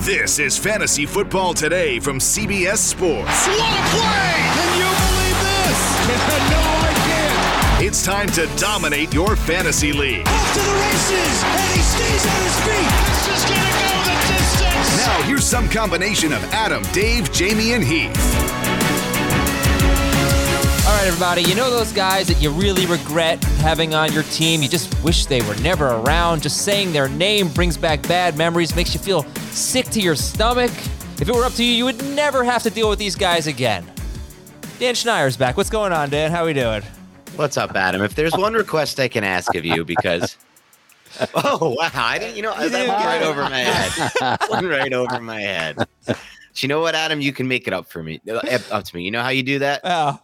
This is Fantasy Football Today from CBS Sports. What a play! Can you believe this? No, I can't. It's time to dominate your fantasy league. Off to the races, and he stays on his feet. This is going to go the distance. Now here's some combination of Adam, Dave, Jamie, and Heath. All right, everybody. You know those guys that you really regret having on your team? You just wish they were never around. Just saying their name brings back bad memories, makes you feel sick to your stomach. If it were up to you, you would never have to deal with these guys again. Dan Schneier's back. What's going on, Dan? How we doing? What's up, Adam? If there's one request I can ask of you, because... Oh, wow. I didn't, you know, that went right over my head. So you know what, Adam? You can make it up to me. You know how you do that? Oh.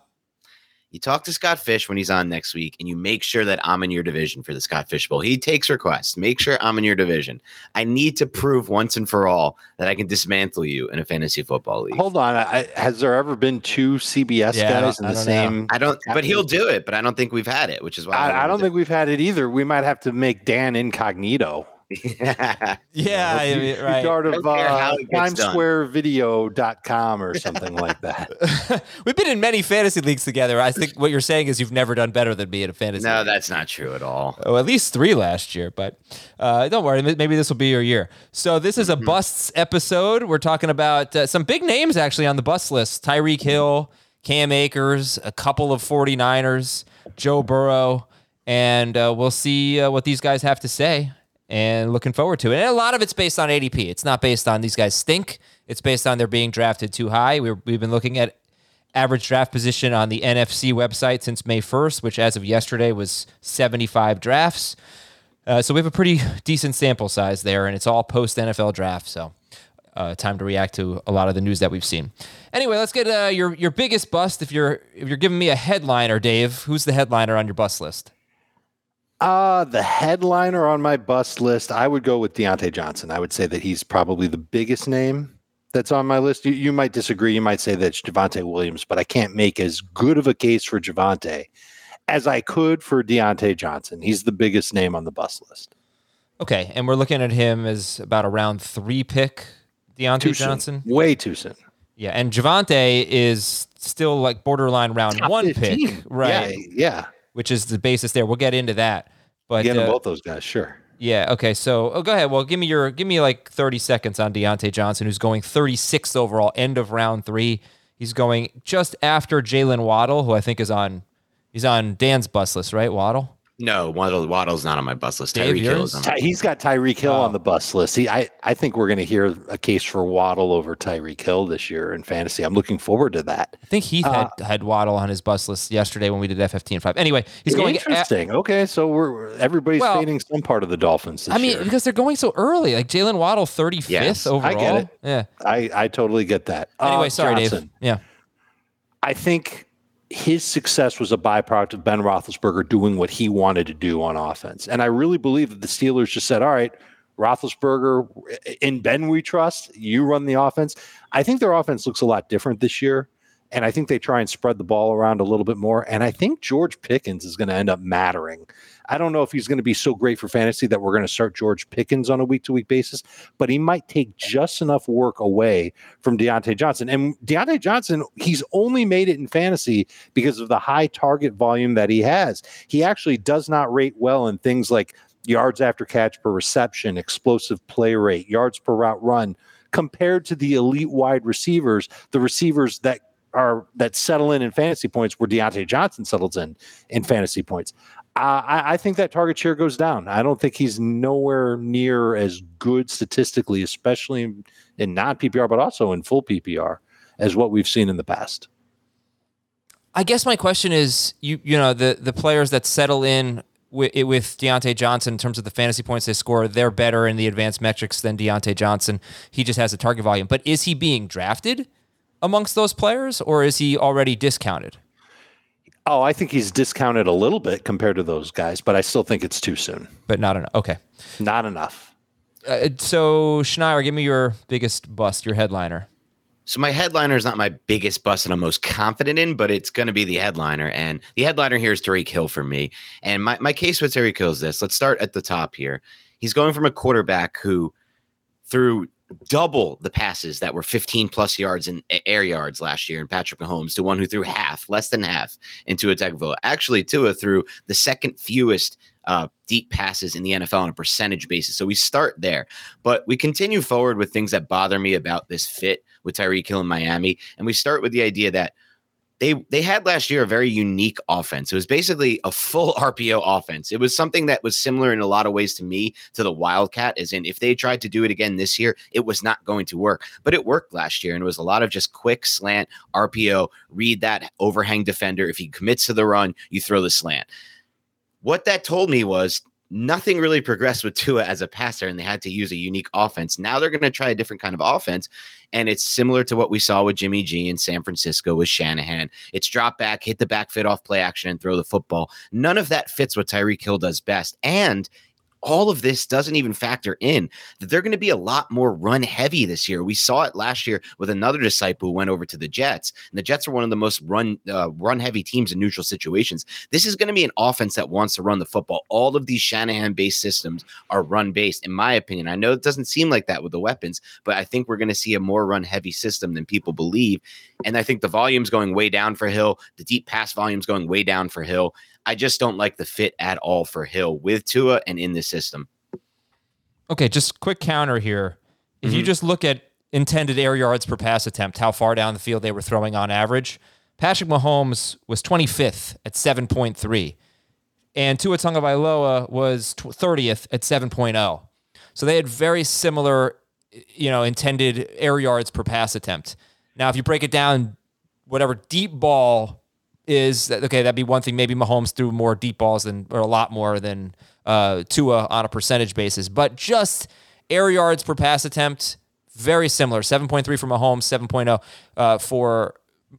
You talk to Scott Fish when he's on next week, and you make sure that I'm in your division for the Scott Fish Bowl. He takes requests. Make sure I'm in your division. I need to prove once and for all that I can dismantle you in a fantasy football league. Hold on. Has there ever been two CBS guys in the same? I don't, but he'll do it, but I don't think we've had it, which is why I don't think we've had it either. We might have to make Dan incognito. Right. Start of TimesSquareVideo.com or something like that. We've been in many fantasy leagues together. I think what you're saying is you've never done better than me in a fantasy league. That's not true at all. Oh, at least three last year, but don't worry. Maybe this will be your year. So this is a busts episode. We're talking about some big names actually on the bust list. Tyreek Hill, Cam Akers, a couple of 49ers, Joe Burrow, and we'll see what these guys have to say. And looking forward to it. And a lot of it's based on ADP. It's not based on these guys stink. It's based on their being drafted too high. We've been looking at average draft position on the NFC website since May 1st, which as of yesterday was 75 drafts. So we have a pretty decent sample size there, and it's all post-NFL draft. So time to react to a lot of the news that we've seen. Anyway, let's get your biggest bust. If you're giving me a headliner, Dave, who's the headliner on your bust list? The headliner on my bust list, I would go with Diontae Johnson. I would say that he's probably the biggest name that's on my list. You might disagree. You might say that's Javonte Williams, but I can't make as good of a case for Javonte as I could for Diontae Johnson. He's the biggest name on the bust list. Okay, and we're looking at him as about a round 3 pick, Diontae Johnson. Way too soon. Yeah, and Javonte is still like borderline round Top 1 15. Pick. Right. Yeah. Which is the basis there. We'll get into that. But get both those guys, sure. Yeah, okay. So go ahead. Well, give me like 30 seconds on Diontae Johnson, who's going 36th overall, end of round 3. He's going just after Jalen Waddle, who I think is on Dan's bus list, right? Waddle? No, Waddle's not on my bus list. Tyreek Hill is on my list. He's got Tyreek Hill on the bus list. I think we're going to hear a case for Waddle over Tyreek Hill this year in fantasy. I'm looking forward to that. I think Heath had Waddle on his bus list yesterday when we did FFT and 5. Anyway, he's going interesting. Okay, so everybody's fading some part of the Dolphins this year. Because they're going so early. Like Jalen Waddle, 35th overall. I get it. Yeah, I totally get that. Anyway, sorry, Johnson. Dave. Yeah, I think his success was a byproduct of Ben Roethlisberger doing what he wanted to do on offense. And I really believe that the Steelers just said, all right, Roethlisberger, in Ben we trust, you run the offense. I think their offense looks a lot different this year, and I think they try and spread the ball around a little bit more. And I think George Pickens is going to end up mattering. I don't know if he's going to be so great for fantasy that we're going to start George Pickens on a week-to-week basis, but he might take just enough work away from Diontae Johnson. And Diontae Johnson, he's only made it in fantasy because of the high target volume that he has. He actually does not rate well in things like yards after catch per reception, explosive play rate, yards per route run, compared to the elite wide receivers, the receivers that are that settle in fantasy points, where Diontae Johnson settles in fantasy points. I think that target share goes down. I don't think he's nowhere near as good statistically, especially in non-PPR, but also in full PPR, as what we've seen in the past. I guess my question is, you know, the players that settle in with Diontae Johnson in terms of the fantasy points they score, they're better in the advanced metrics than Diontae Johnson. He just has a target volume. But is he being drafted amongst those players, or is he already discounted? Oh, I think he's discounted a little bit compared to those guys, but I still think it's too soon. But not enough. Okay. Not enough. So, Schneider, give me your biggest bust, your headliner. So my headliner is not my biggest bust and I'm most confident in, but it's going to be the headliner. And the headliner here is Tyreek Hill for me. And my case with Tyreek Hill is this. Let's start at the top here. He's going from a quarterback who threw double the passes that were 15-plus yards in air yards last year in Patrick Mahomes to one who threw half, less than half, in Tua Tagovailoa. Actually, Tua threw the second fewest deep passes in the NFL on a percentage basis. So we start there. But we continue forward with things that bother me about this fit with Tyreek Hill in Miami. And we start with the idea that they had last year a very unique offense. It was basically a full RPO offense. It was something that was similar in a lot of ways to me to the Wildcat, as in if they tried to do it again this year, it was not going to work. But it worked last year, and it was a lot of just quick slant, RPO, read that overhang defender. If he commits to the run, you throw the slant. What that told me was nothing really progressed with Tua as a passer, and they had to use a unique offense. Now they're going to try a different kind of offense, and it's similar to what we saw with Jimmy G in San Francisco with Shanahan. It's drop back, hit the back, fit off play action, and throw the football. None of that fits what Tyreek Hill does best, and all of this doesn't even factor in that they're going to be a lot more run heavy this year. We saw it last year with another disciple who went over to the Jets, and the Jets are one of the most run heavy teams in neutral situations. This is going to be an offense that wants to run the football. All of these Shanahan-based systems are run-based, in my opinion. I know it doesn't seem like that with the weapons, but I think we're going to see a more run-heavy system than people believe, and I think the volume's going way down for Hill. The deep pass volume's going way down for Hill. I just don't like the fit at all for Hill with Tua and in this system. Okay, just quick counter here. If you just look at intended air yards per pass attempt, how far down the field they were throwing on average, Patrick Mahomes was 25th at 7.3, and Tua Tagovailoa was 30th at 7.0. So they had very similar, you know, intended air yards per pass attempt. Now, if you break it down, whatever deep ball is, okay, that'd be one thing. Maybe Mahomes threw more deep balls than, or a lot more than Tua on a percentage basis. But just air yards per pass attempt, very similar. 7.3 for Mahomes, 7.0 for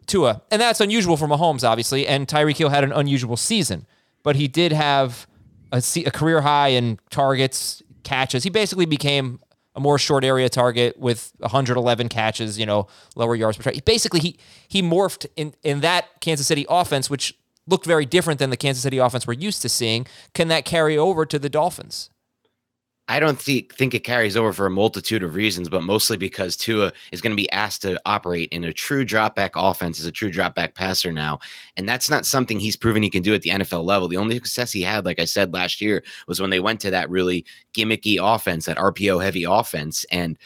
Tua. And that's unusual for Mahomes, obviously. And Tyreek Hill had an unusual season. But he did have a career high in targets, catches. He basically became a more short area target with 111 catches, you know, lower yards per try. Basically, he morphed in that Kansas City offense, which looked very different than the Kansas City offense we're used to seeing. Can that carry over to the Dolphins? I don't think it carries over for a multitude of reasons, but mostly because Tua is going to be asked to operate in a true drop-back offense as a true drop-back passer now, and that's not something he's proven he can do at the NFL level. The only success he had, like I said, last year was when they went to that really gimmicky offense, that RPO-heavy offense, and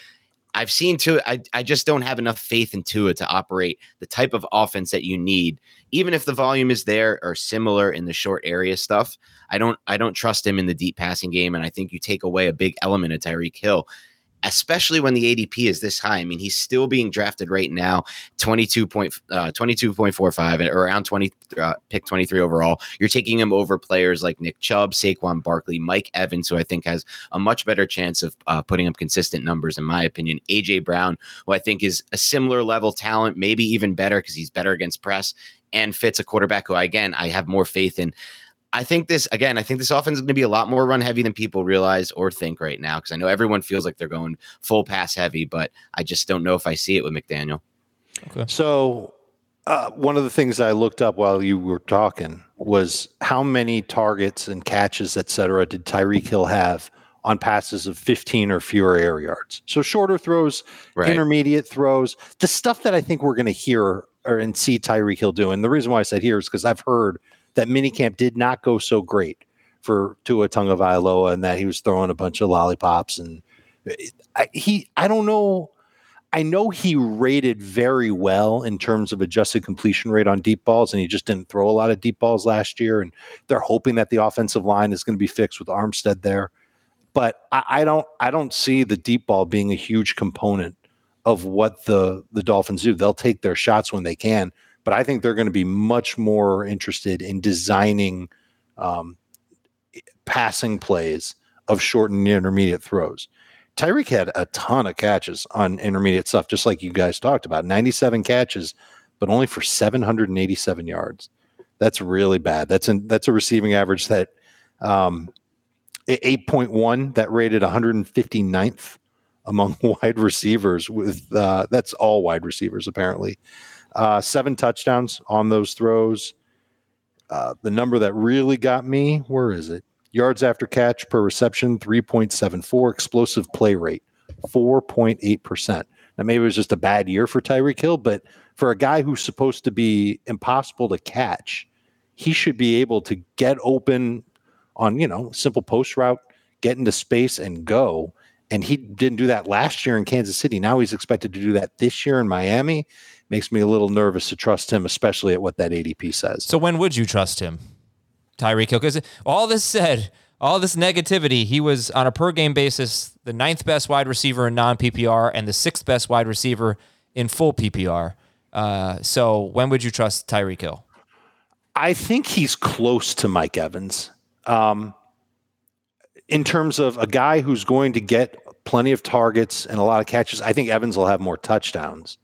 I've seen Tua. I just don't have enough faith in Tua to operate the type of offense that you need, even if the volume is there or similar in the short area stuff. I don't trust him in the deep passing game, and I think you take away a big element of Tyreek Hill, especially when the ADP is this high. I mean, he's still being drafted right now, 22.45 or around pick 23 overall. You're taking him over players like Nick Chubb, Saquon Barkley, Mike Evans, who I think has a much better chance of putting up consistent numbers, in my opinion. A.J. Brown, who I think is a similar level talent, maybe even better because he's better against press, and fits a quarterback who, again, I have more faith in. I think this offense is going to be a lot more run heavy than people realize or think right now, because I know everyone feels like they're going full pass heavy, but I just don't know if I see it with McDaniel. Okay. So one of the things I looked up while you were talking was how many targets and catches, et cetera, did Tyreek Hill have on passes of 15 or fewer air yards? So shorter throws, right, intermediate throws, the stuff that I think we're going to hear and see Tyreek Hill do. And the reason why I said here is because I've heard that minicamp did not go so great for Tua Tagovailoa, and that he was throwing a bunch of lollipops. And I don't know. I know he rated very well in terms of adjusted completion rate on deep balls, and he just didn't throw a lot of deep balls last year. And they're hoping that the offensive line is going to be fixed with Armstead there. But I don't see the deep ball being a huge component of what the Dolphins do. They'll take their shots when they can, but I think they're going to be much more interested in designing passing plays of short and intermediate throws. Tyreek had a ton of catches on intermediate stuff, just like you guys talked about. 97 catches, but only for 787 yards. That's really bad. That's a receiving average that 8.1, that rated 159th among wide receivers. With that's all wide receivers, apparently. 7 touchdowns on those throws. The number that really got me, where is it? Yards after catch per reception, 3.74. Explosive play rate, 4.8%. Now, maybe it was just a bad year for Tyreek Hill, but for a guy who's supposed to be impossible to catch, he should be able to get open on, simple post route, get into space and go. And he didn't do that last year in Kansas City. Now he's expected to do that this year in Miami. Makes me a little nervous to trust him, especially at what that ADP says. So when would you trust him? Tyreek Hill, because all this negativity, he was on a per-game basis the 9th best wide receiver in non-PPR and the 6th best wide receiver in full PPR. So when would you trust Tyreek Hill? I think he's close to Mike Evans. In terms of a guy who's going to get plenty of targets and a lot of catches, I think Evans will have more touchdowns.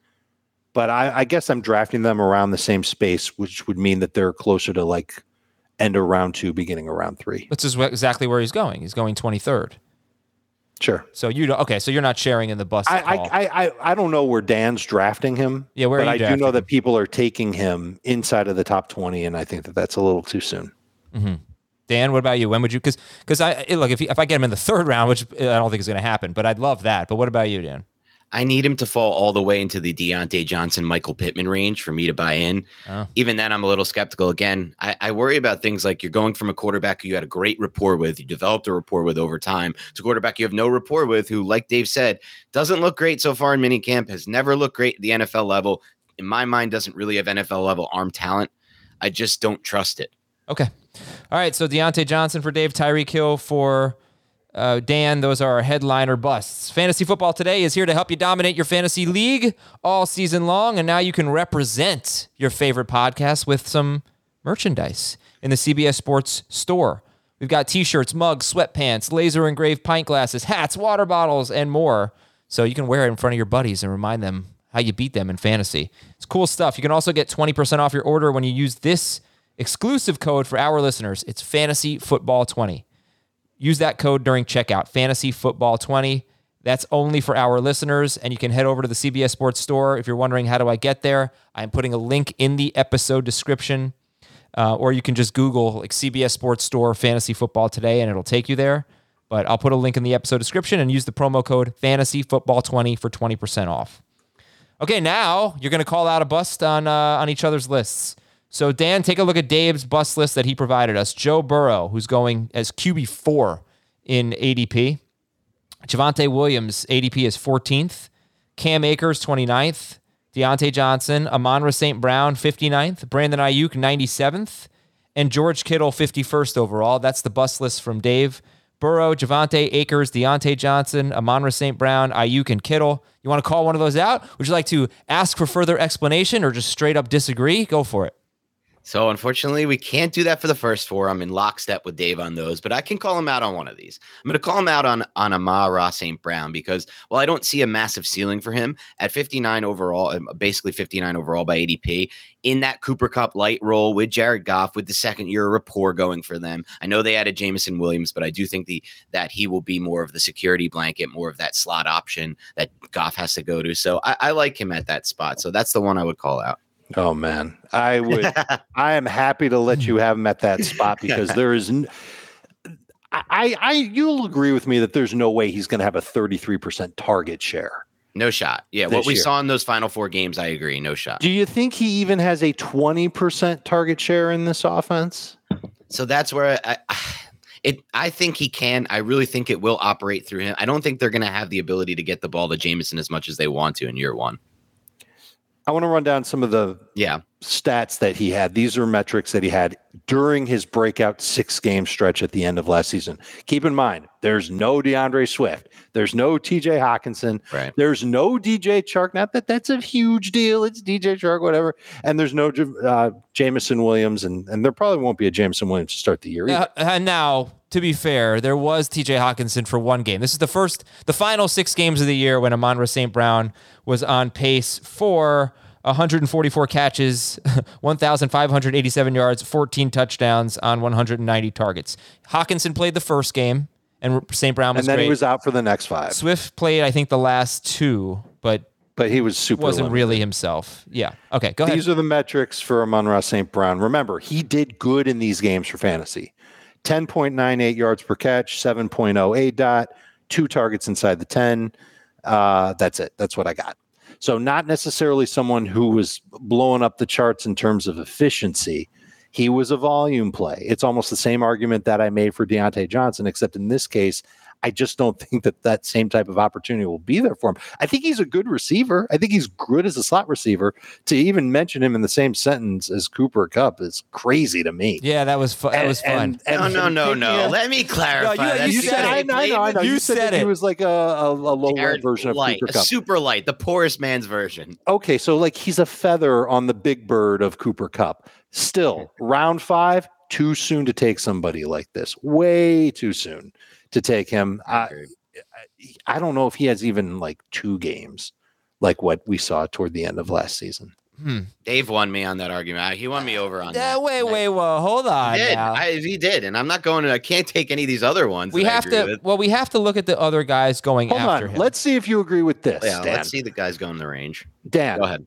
But I guess I'm drafting them around the same space, which would mean that they're closer to like end of round 2, beginning of round 3. Which is exactly where he's going. He's going 23rd. Sure. So so you're not sharing in the bus. I don't know where Dan's drafting him. Yeah, where? But I do know that people are taking him inside of the top 20, and I think that that's a little too soon. Mm-hmm. Dan, what about you? When would you? Because if I get him in the 3rd round, which I don't think is going to happen, but I'd love that. But what about you, Dan? I need him to fall all the way into the Diontae Johnson, Michael Pittman range for me to buy in. Oh. Even then, I'm a little skeptical. Again, I worry about things like you're going from a quarterback who you had a great rapport with, you developed a rapport with over time, to a quarterback you have no rapport with, who, like Dave said, doesn't look great so far in minicamp, has never looked great at the NFL level. In my mind, doesn't really have NFL level arm talent. I just don't trust it. Okay. All right, so Diontae Johnson for Dave, Tyreek Hill for... Dan, those are our headliner busts. Fantasy Football Today is here to help you dominate your fantasy league all season long, and now you can represent your favorite podcast with some merchandise in the CBS Sports store. We've got T-shirts, mugs, sweatpants, laser-engraved pint glasses, hats, water bottles, and more. So you can wear it in front of your buddies and remind them how you beat them in fantasy. It's cool stuff. You can also get 20% off your order when you use this exclusive code for our listeners. It's FantasyFootball20. Use that code during checkout, FantasyFootball20. That's only for our listeners, and you can head over to the CBS Sports Store. If you're wondering how do I get there, I'm putting a link in the episode description, or you can just Google like CBS Sports Store Fantasy Football Today, and it'll take you there. But I'll put a link in the episode description and use the promo code FantasyFootball20 for 20% off. Okay, now you're going to call out a bust on each other's lists. So, Dan, take a look at Dave's bust list that he provided us. Joe Burrow, who's going as QB4 in ADP. Javonte Williams, ADP is 14th. Cam Akers, 29th. Diontae Johnson, Amon-Ra St. Brown, 59th. Brandon Aiyuk, 97th. And George Kittle, 51st overall. That's the bust list from Dave. Burrow, Javonte, Akers, Diontae Johnson, Amon-Ra St. Brown, Aiyuk, and Kittle. You want to call one of those out? Would you like to ask for further explanation or just straight up disagree? Go for it. So, unfortunately, we can't do that for the first 4. I'm in lockstep with Dave on those, but I can call him out on one of these. I'm going to call him out on Amon-Ra St. Brown because, while I don't see a massive ceiling for him, at 59 overall, basically 59 overall by ADP, in that Cooper Kupp light role with Jared Goff, with the second-year rapport going for them. I know they added Jameson Williams, but I do think that he will be more of the security blanket, more of that slot option that Goff has to go to. So, I like him at that spot. So, that's the one I would call out. Oh man, I am happy to let you have him at that spot because there is. You'll agree with me that there's no way he's going to have a 33% target share. No shot. Yeah, what we saw in those final 4 games, I agree. No shot. Do you think he even has a 20% target share in this offense? So that's where I I think he can. I really think it will operate through him. I don't think they're going to have the ability to get the ball to Jameson as much as they want to in year one. I want to run down some of the stats that he had. These are metrics that he had during his breakout 6-game stretch at the end of last season. Keep in mind, there's no DeAndre Swift. There's no T.J. Hockenson. Right. There's no DJ Chark. Not that that's a huge deal. It's DJ Chark, whatever. And there's no Jameson Williams. And there probably won't be a Jameson Williams to start the year either. Now, to be fair, there was T.J. Hockenson for one game. This is the final 6 games of the year when Amon-Ra St. Brown was on pace for 144 catches, 1,587 yards, 14 touchdowns on 190 targets. Hockenson played the first game, and St. Brown was great. And then he was out for the next 5. Swift played, I think, the last 2, but he was wasn't limited. Really himself. Yeah. Okay, go ahead. These are the metrics for Amon-Ra St. Brown. Remember, he did good in these games for fantasy. 10.98 yards per catch, 7.08 dot, 2 targets inside the 10. That's it. That's what I got. So not necessarily someone who was blowing up the charts in terms of efficiency. He was a volume play. It's almost the same argument that I made for Diontae Johnson, except in this case, I just don't think that same type of opportunity will be there for him. I think he's a good receiver. I think he's good as a slot receiver. To even mention him in the same sentence as Cooper Kupp is crazy to me. Yeah, that was fun. No. Let me clarify. No, you said it. I know. You said it. He was like a low-end version of Cooper Kupp. Super light, the poorest man's version. Okay, so like he's a feather on the big bird of Cooper Kupp. Still, round 5, too soon to take somebody like this. Way too soon to take him. I don't know if he has even like 2 games like what we saw toward the end of last season. Dave won me on that argument. He won me over on that. Wait, hold on. He did, and I'm not going to, I can't take any of these other ones. We have to look at the other guys going after him. Let's see if you agree with this. Yeah, Dan. Let's see the guys going in the range. Dan, go ahead.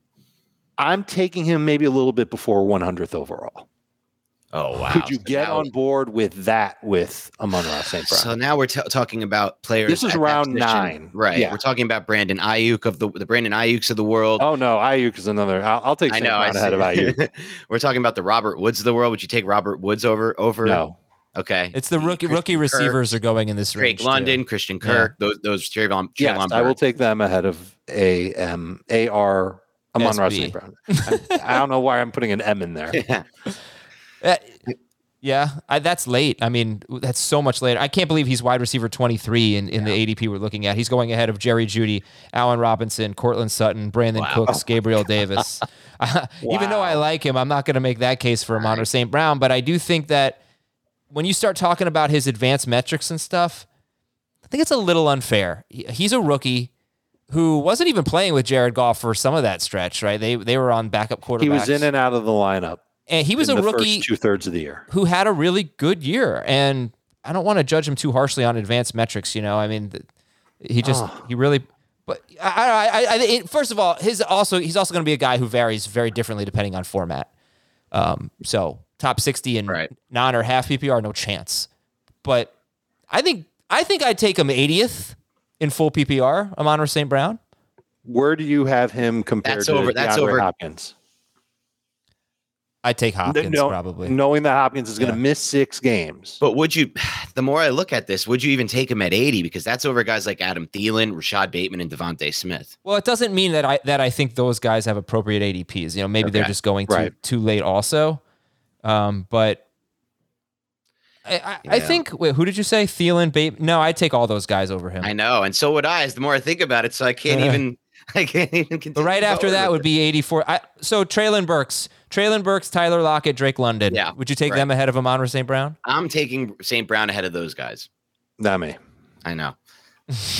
I'm taking him maybe a little bit before 100th overall. Oh, wow. Could you get on board with that with Amon-Ra St. Brown? So now we're talking about players. This is round 9. Right. Yeah. We're talking about Brandon Aiyuk of the Brandon Aiyuks of the world. Oh, no. Aiyuk is another. I'll take St. Brown ahead of Aiyuk. We're talking about the Robert Woods of the world. Would you take Robert Woods over? No. Okay. It's the rookie receivers are going in this range. Drake London, too. Christian Kirk, those Trayvon. Yes, I will take them ahead of A.R. Amon-Ra St. Brown. I don't know why I'm putting an M in there. Yeah. That's late. I mean, that's so much later. I can't believe he's wide receiver 23 in the ADP we're looking at. He's going ahead of Jerry Jeudy, Allen Robinson, Cortland Sutton, Brandon Cooks, Gabriel Davis. Even though I like him, I'm not going to make that case for Amon-Ra St. Brown. But I do think that when you start talking about his advanced metrics and stuff, I think it's a little unfair. He's a rookie who wasn't even playing with Jared Goff for some of that stretch, right? They were on backup quarterbacks. He was in and out of the lineup. And he was a rookie 2/3 of the year who had a really good year. And I don't want to judge him too harshly on advanced metrics. You know, I mean, first of all, he's also going to be a guy who varies very differently depending on format. So top 60 in non or half PPR, no chance. But I think I'd take him 80th in full PPR. Amon-Ra St. Brown. Where do you have him compared to DeAndre Hopkins? I take Hopkins probably. Knowing that Hopkins is going to miss 6 games. But the more I look at this, would you even take him at 80? Because that's over guys like Adam Thielen, Rashad Bateman, and Devontae Smith. Well, it doesn't mean that I think those guys have appropriate ADPs. You know, maybe they're just going too late also. But I think, who did you say? Thielen, Bateman? No, I'd take all those guys over him. I know, and so would I. The more I think about it, so I can't even continue. But right after that would be 84. So Traylon Burks, Tyler Lockett, Drake London. Yeah, would you take them ahead of Amon-Ra St. Brown? I'm taking St. Brown ahead of those guys. Not me. I know.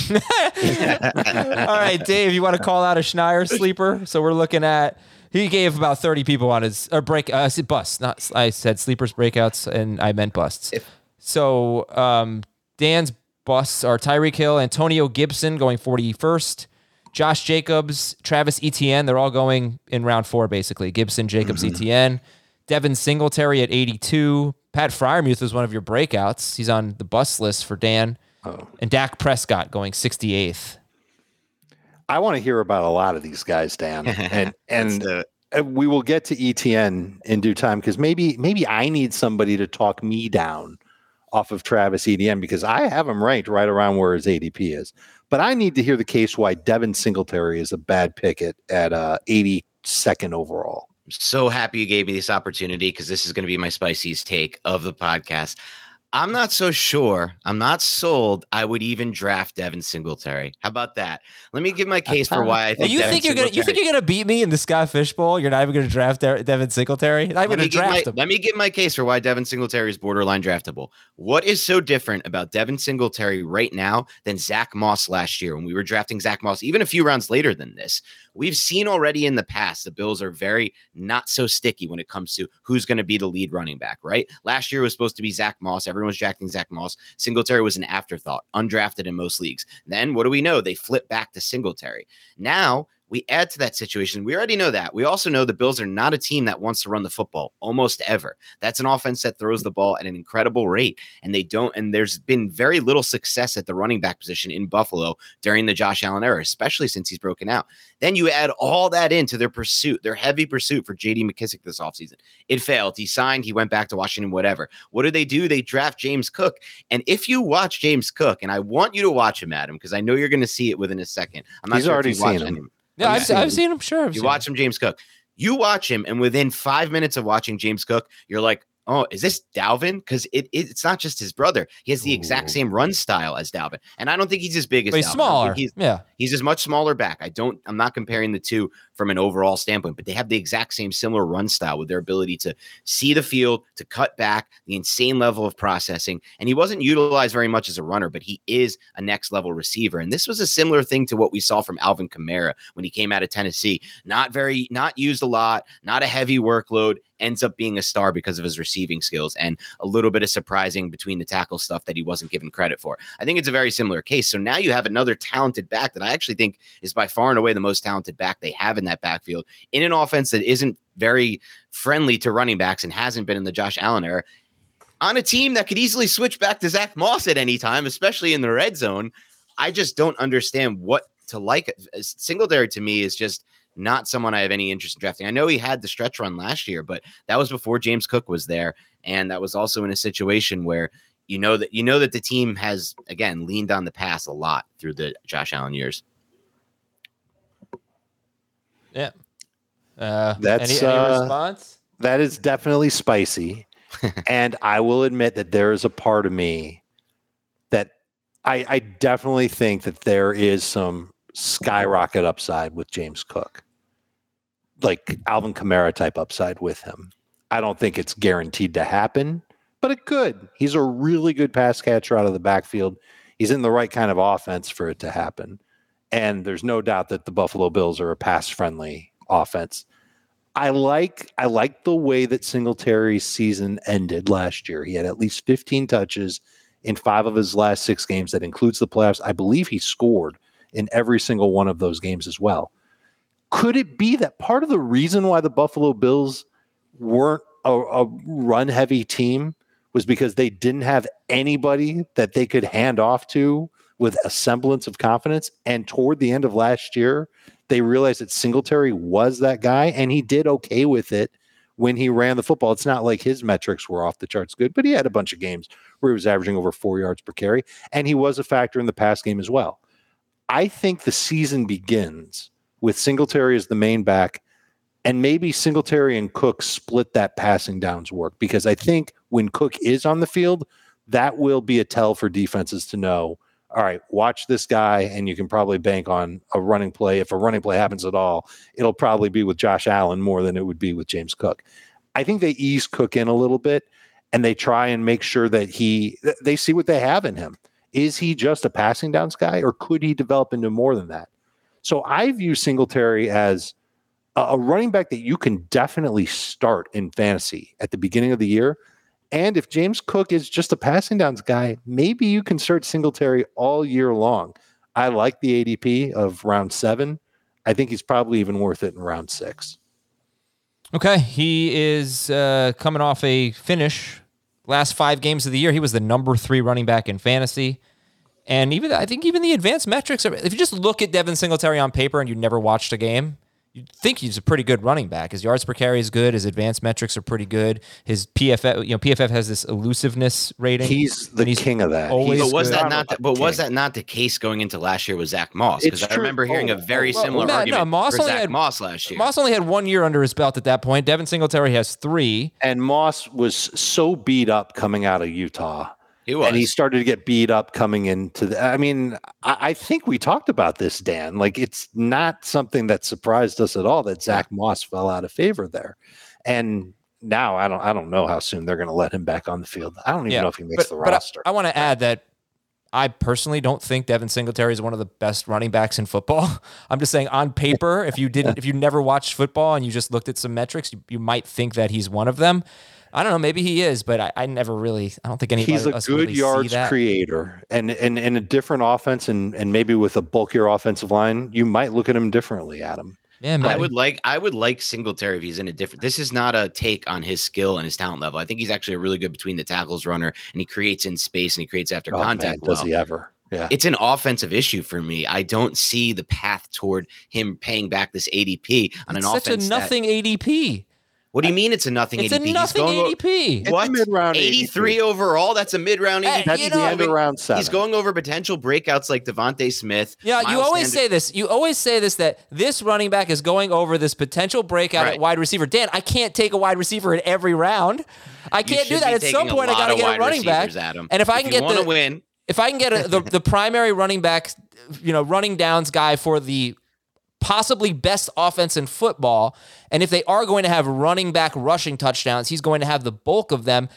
All right, Dave, you want to call out a Schneier sleeper? So we're looking at, he gave about 30 people on his bust. Not, I said sleepers, breakouts, and I meant busts. So Dan's busts are Tyreek Hill, Antonio Gibson going 41st. Josh Jacobs, Travis Etienne, they're all going in round 4, basically. Gibson, Jacobs, Etienne. Devin Singletary at 82. Pat Freiermuth is one of your breakouts. He's on the bust list for Dan. Oh. And Dak Prescott going 68th. I want to hear about a lot of these guys, Dan. And we will get to Etienne in due time because maybe I need somebody to talk me down off of Travis Etienne, because I have him ranked right around where his ADP is. But I need to hear the case why Devin Singletary is a bad pick at 82nd overall. So happy you gave me this opportunity, because this is going to be my spiciest take of the podcast. I'm not so sure. I'm not sold. I would even draft Devin Singletary. How about that? Let me give my case for why I think. You think you're gonna beat me in the Scott Fish Bowl? You're not even gonna draft Devin Singletary. I'm gonna draft him. Let me give my case for why Devin Singletary is borderline draftable. What is so different about Devin Singletary right now than Zach Moss last year when we were drafting Zach Moss, even a few rounds later than this? We've seen already in the past the Bills are very not so sticky when it comes to who's going to be the lead running back, right? Last year was supposed to be Zach Moss. Everyone was drafting Zach Moss. Singletary was an afterthought, undrafted in most leagues. Then what do we know? They flip back to Singletary. Now we add to that situation. We already know that. We also know the Bills are not a team that wants to run the football almost ever. That's an offense that throws the ball at an incredible rate, and they don't. And there's been very little success at the running back position in Buffalo during the Josh Allen era, especially since he's broken out. Then you add all that into their pursuit, their heavy pursuit for J.D. McKissic this offseason. It failed. He signed. He went back to Washington, whatever. What do? They draft James Cook. And if you watch James Cook, and I want you to watch him, Adam, because I know you're going to see it within a second. I'm not sure already if you watch him. Yeah, I've seen him. Sure. You watch him, James Cook. You watch him, and within 5 minutes of watching James Cook, you're like, oh, is this Dalvin? Because it's not just his brother. He has the exact same run style as Dalvin. And I don't think he's as big as Dalvin. He's smaller. He's as much smaller back. I'm not comparing the two from an overall standpoint, but they have the exact same similar run style with their ability to see the field, to cut back, the insane level of processing. And he wasn't utilized very much as a runner, but he is a next level receiver. And this was a similar thing to what we saw from Alvin Kamara when he came out of Tennessee. Not used a lot, not a heavy workload. Ends up being a star because of his receiving skills and a little bit of surprising between the tackle stuff that he wasn't given credit for. I think it's a very similar case. So now you have another talented back that I actually think is by far and away the most talented back they have in that backfield in an offense that isn't very friendly to running backs and hasn't been in the Josh Allen era, on a team that could easily switch back to Zach Moss at any time, especially in the red zone. I just don't understand what to like. Singletary to me is just not someone I have any interest in drafting. I know he had the stretch run last year, but that was before James Cook was there. And that was also in a situation where you know that the team has, again, leaned on the pass a lot through the Josh Allen years. Yeah. Any response? That is definitely spicy. And I will admit that there is a part of me that I definitely think that there is some skyrocket upside with James Cook, like Alvin Kamara type upside with him. I don't think it's guaranteed to happen, but it could. He's a really good pass catcher out of the backfield. He's in the right kind of offense for it to happen. And there's no doubt that the Buffalo Bills are a pass-friendly offense. I like the way that Singletary's season ended last year. He had at least 15 touches in 5 of his last 6 games. That includes the playoffs. I believe he scored in every single one of those games as well. Could it be that part of the reason why the Buffalo Bills weren't a run-heavy team was because they didn't have anybody that they could hand off to with a semblance of confidence? And toward the end of last year, they realized that Singletary was that guy, and he did okay with it when he ran the football. It's not like his metrics were off the charts good, but he had a bunch of games where he was averaging over 4 yards per carry, and he was a factor in the pass game as well. I think the season begins with Singletary as the main back, and maybe Singletary and Cook split that passing downs work, because I think when Cook is on the field, that will be a tell for defenses to know, all right, watch this guy, and you can probably bank on a running play. If a running play happens at all, it'll probably be with Josh Allen more than it would be with James Cook. I think they ease Cook in a little bit, and they try and make sure that they see what they have in him. Is he just a passing downs guy, or could he develop into more than that? So I view Singletary as a running back that you can definitely start in fantasy at the beginning of the year. And if James Cook is just a passing downs guy, maybe you can start Singletary all year long. I like the ADP of round 7. I think he's probably even worth it in round 6. Okay. He is coming off a finish. Last 5 games of the year, he was the number 3 running back in fantasy. And even I think the advanced metrics, if you just look at Devin Singletary on paper and you never watched a game, you'd think he's a pretty good running back. His yards per carry is good. His advanced metrics are pretty good. His PFF, you know, PFF has this elusiveness rating. He's the king of that. Was that not the case going into last year with Zach Moss? Because I remember hearing a very similar argument for Zach Moss last year. Moss only had 1 year under his belt at that point. Devin Singletary has 3. And Moss was so beat up coming out of Utah. And he started to get beat up coming into the. I mean, I think we talked about this, Dan. Like, it's not something that surprised us at all that Zach Moss fell out of favor there. And now I don't know how soon they're going to let him back on the field. I don't even know if he makes the roster. I want to add that I personally don't think Devin Singletary is one of the best running backs in football. I'm just saying on paper, if you never watched football and you just looked at some metrics, you might think that he's one of them. I don't know. Maybe he is, but I never really. I don't think anybody. He's a good yards creator, and a different offense, and maybe with a bulkier offensive line, you might look at him differently, Adam. Yeah, man. I would like Singletary if he's in a different. This is not a take on his skill and his talent level. I think he's actually a really good between the tackles runner, and he creates in space and he creates after contact. Man, does he ever? Yeah. It's an offensive issue for me. I don't see the path toward him paying back this ADP on an offense. Such a nothing ADP. What do you mean it's a nothing ADP? It's a nothing ADP. What? Mid-round 83 overall? That's a mid-round ADP. That's the end of round 7. He's going over potential breakouts like Devontae Smith. Yeah, Miles Sanders. Say this. You always say this, that this running back is going over this potential breakout at wide receiver. Dan, I can't take a wide receiver in every round. I can't do that. At some point, I got to get a running back. Adam. And if I can get the primary running back, you know, running downs guy for the possibly best offense in football, and if they are going to have running back rushing touchdowns, he's going to have the bulk of them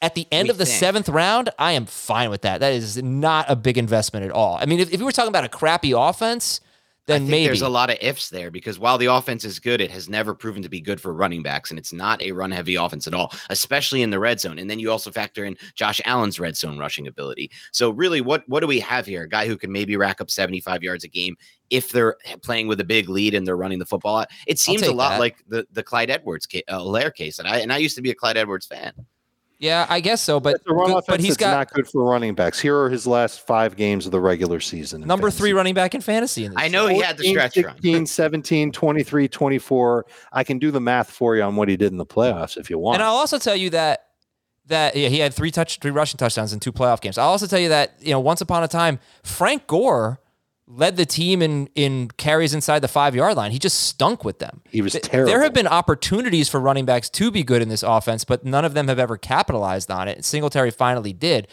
at the end of the 7th round, I am fine with that. That is not a big investment at all. I mean, if we were talking about a crappy offense, then maybe. There's a lot of ifs there, because while the offense is good, it has never proven to be good for running backs, and it's not a run-heavy offense at all, especially in the red zone. And then you also factor in Josh Allen's red zone rushing ability. So really, what do we have here? A guy who can maybe rack up 75 yards a game if they're playing with a big lead and they're running the football. It seems a lot like the Clyde Edwards-Helaire case, and I used to be a Clyde Edwards fan. Yeah, I guess so, but he's got not good for running backs. Here are his last 5 games of the regular season. Number 3 running back in fantasy. I know he had the stretch run. 16, 17, 23, 24. I can do the math for you on what he did in the playoffs if you want. And I'll also tell you that he had 3 rushing touchdowns in 2 playoff games. I'll also tell you that, you know, once upon a time, Frank Gore led the team in carries inside the 5-yard line. He just stunk with them. He was terrible. There have been opportunities for running backs to be good in this offense, but none of them have ever capitalized on it. Singletary finally did.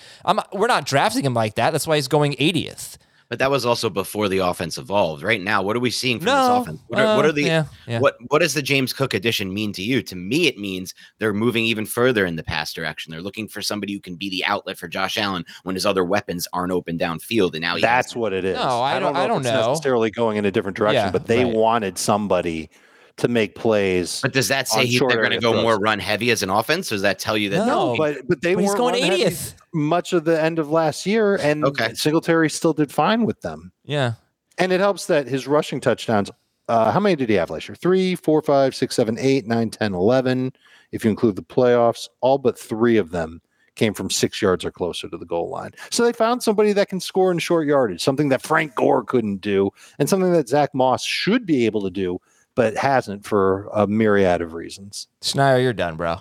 We're not drafting him like that. That's why he's going 80th. But that was also before the offense evolved. Right now, what are we seeing from this offense? What does the James Cook addition mean to you? To me, it means they're moving even further in the pass direction. They're looking for somebody who can be the outlet for Josh Allen when his other weapons aren't open downfield. And now that's what it is. No, I don't know. Necessarily going in a different direction, but they wanted somebody to make plays. But does that say they're going to go more run heavy as an offense? Or does that tell you that? No, but they were going 80th much of the end of last year, and Singletary still did fine with them. Yeah. And it helps that his rushing touchdowns, how many did he have last year? 3, 4, 5, 6, 7, 8, 9, 10, 11. If you include the playoffs, all but 3 of them came from 6 yards or closer to the goal line. So they found somebody that can score in short yardage, something that Frank Gore couldn't do, and something that Zach Moss should be able to do, but hasn't for a myriad of reasons. Snyder, you're done, bro.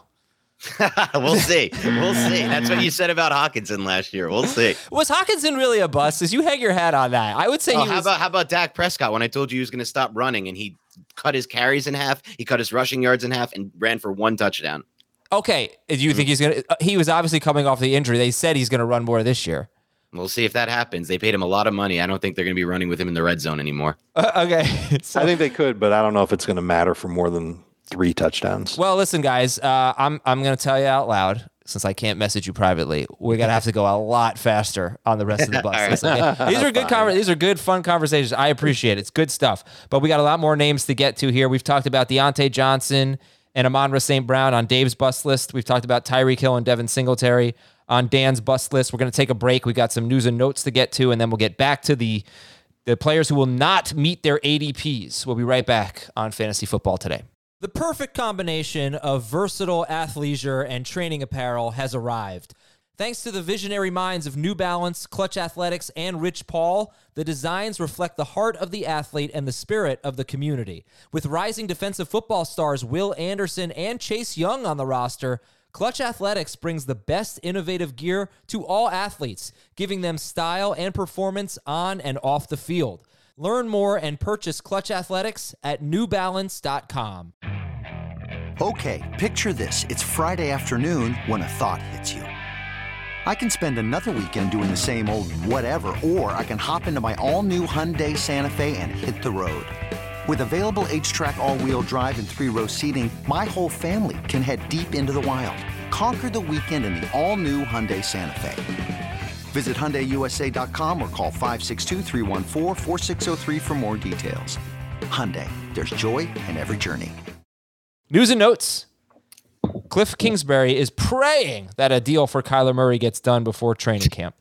We'll see. We'll see. That's what you said about Hockenson last year. We'll see. Was Hockenson really a bust? Did you hang your hat on that? I would say How about Dak Prescott when I told you he was going to stop running and he cut his carries in half, he cut his rushing yards in half, and ran for 1 touchdown. Okay. Do you think he's going to – he was obviously coming off the injury. They said he's going to run more this year. We'll see if that happens. They paid him a lot of money. I don't think they're going to be running with him in the red zone anymore. Okay. So, I think they could, but I don't know if it's going to matter for more than 3 touchdowns. Well, listen, guys, I'm going to tell you out loud, since I can't message you privately, we're going to have to go a lot faster on the rest of the bus. Right. Okay? These are good, fun conversations. I appreciate it. It's good stuff. But we got a lot more names to get to here. We've talked about Diontae Johnson and Amon-Ra St. Brown on Dave's bus list. We've talked about Tyreek Hill and Devin Singletary on Dan's bus list. We're going to take a break. We got some news and notes to get to, and then we'll get back to the players who will not meet their ADPs. We'll be right back on Fantasy Football Today. The perfect combination of versatile athleisure and training apparel has arrived. Thanks to the visionary minds of New Balance, Clutch Athletics, and Rich Paul, the designs reflect the heart of the athlete and the spirit of the community. With rising defensive football stars Will Anderson and Chase Young on the roster, Clutch Athletics brings the best innovative gear to all athletes, giving them style and performance on and off the field. Learn more and purchase Clutch Athletics at newbalance.com. Okay, picture this. It's Friday afternoon when a thought hits you. I can spend another weekend doing the same old whatever, or I can hop into my all-new Hyundai Santa Fe and hit the road. With available H-Track all-wheel drive and three-row seating, my whole family can head deep into the wild. Conquer the weekend in the all-new Hyundai Santa Fe. Visit HyundaiUSA.com or call 562-314-4603 for more details. Hyundai, there's joy in every journey. News and notes. Cliff Kingsbury is praying that a deal for Kyler Murray gets done before training camp.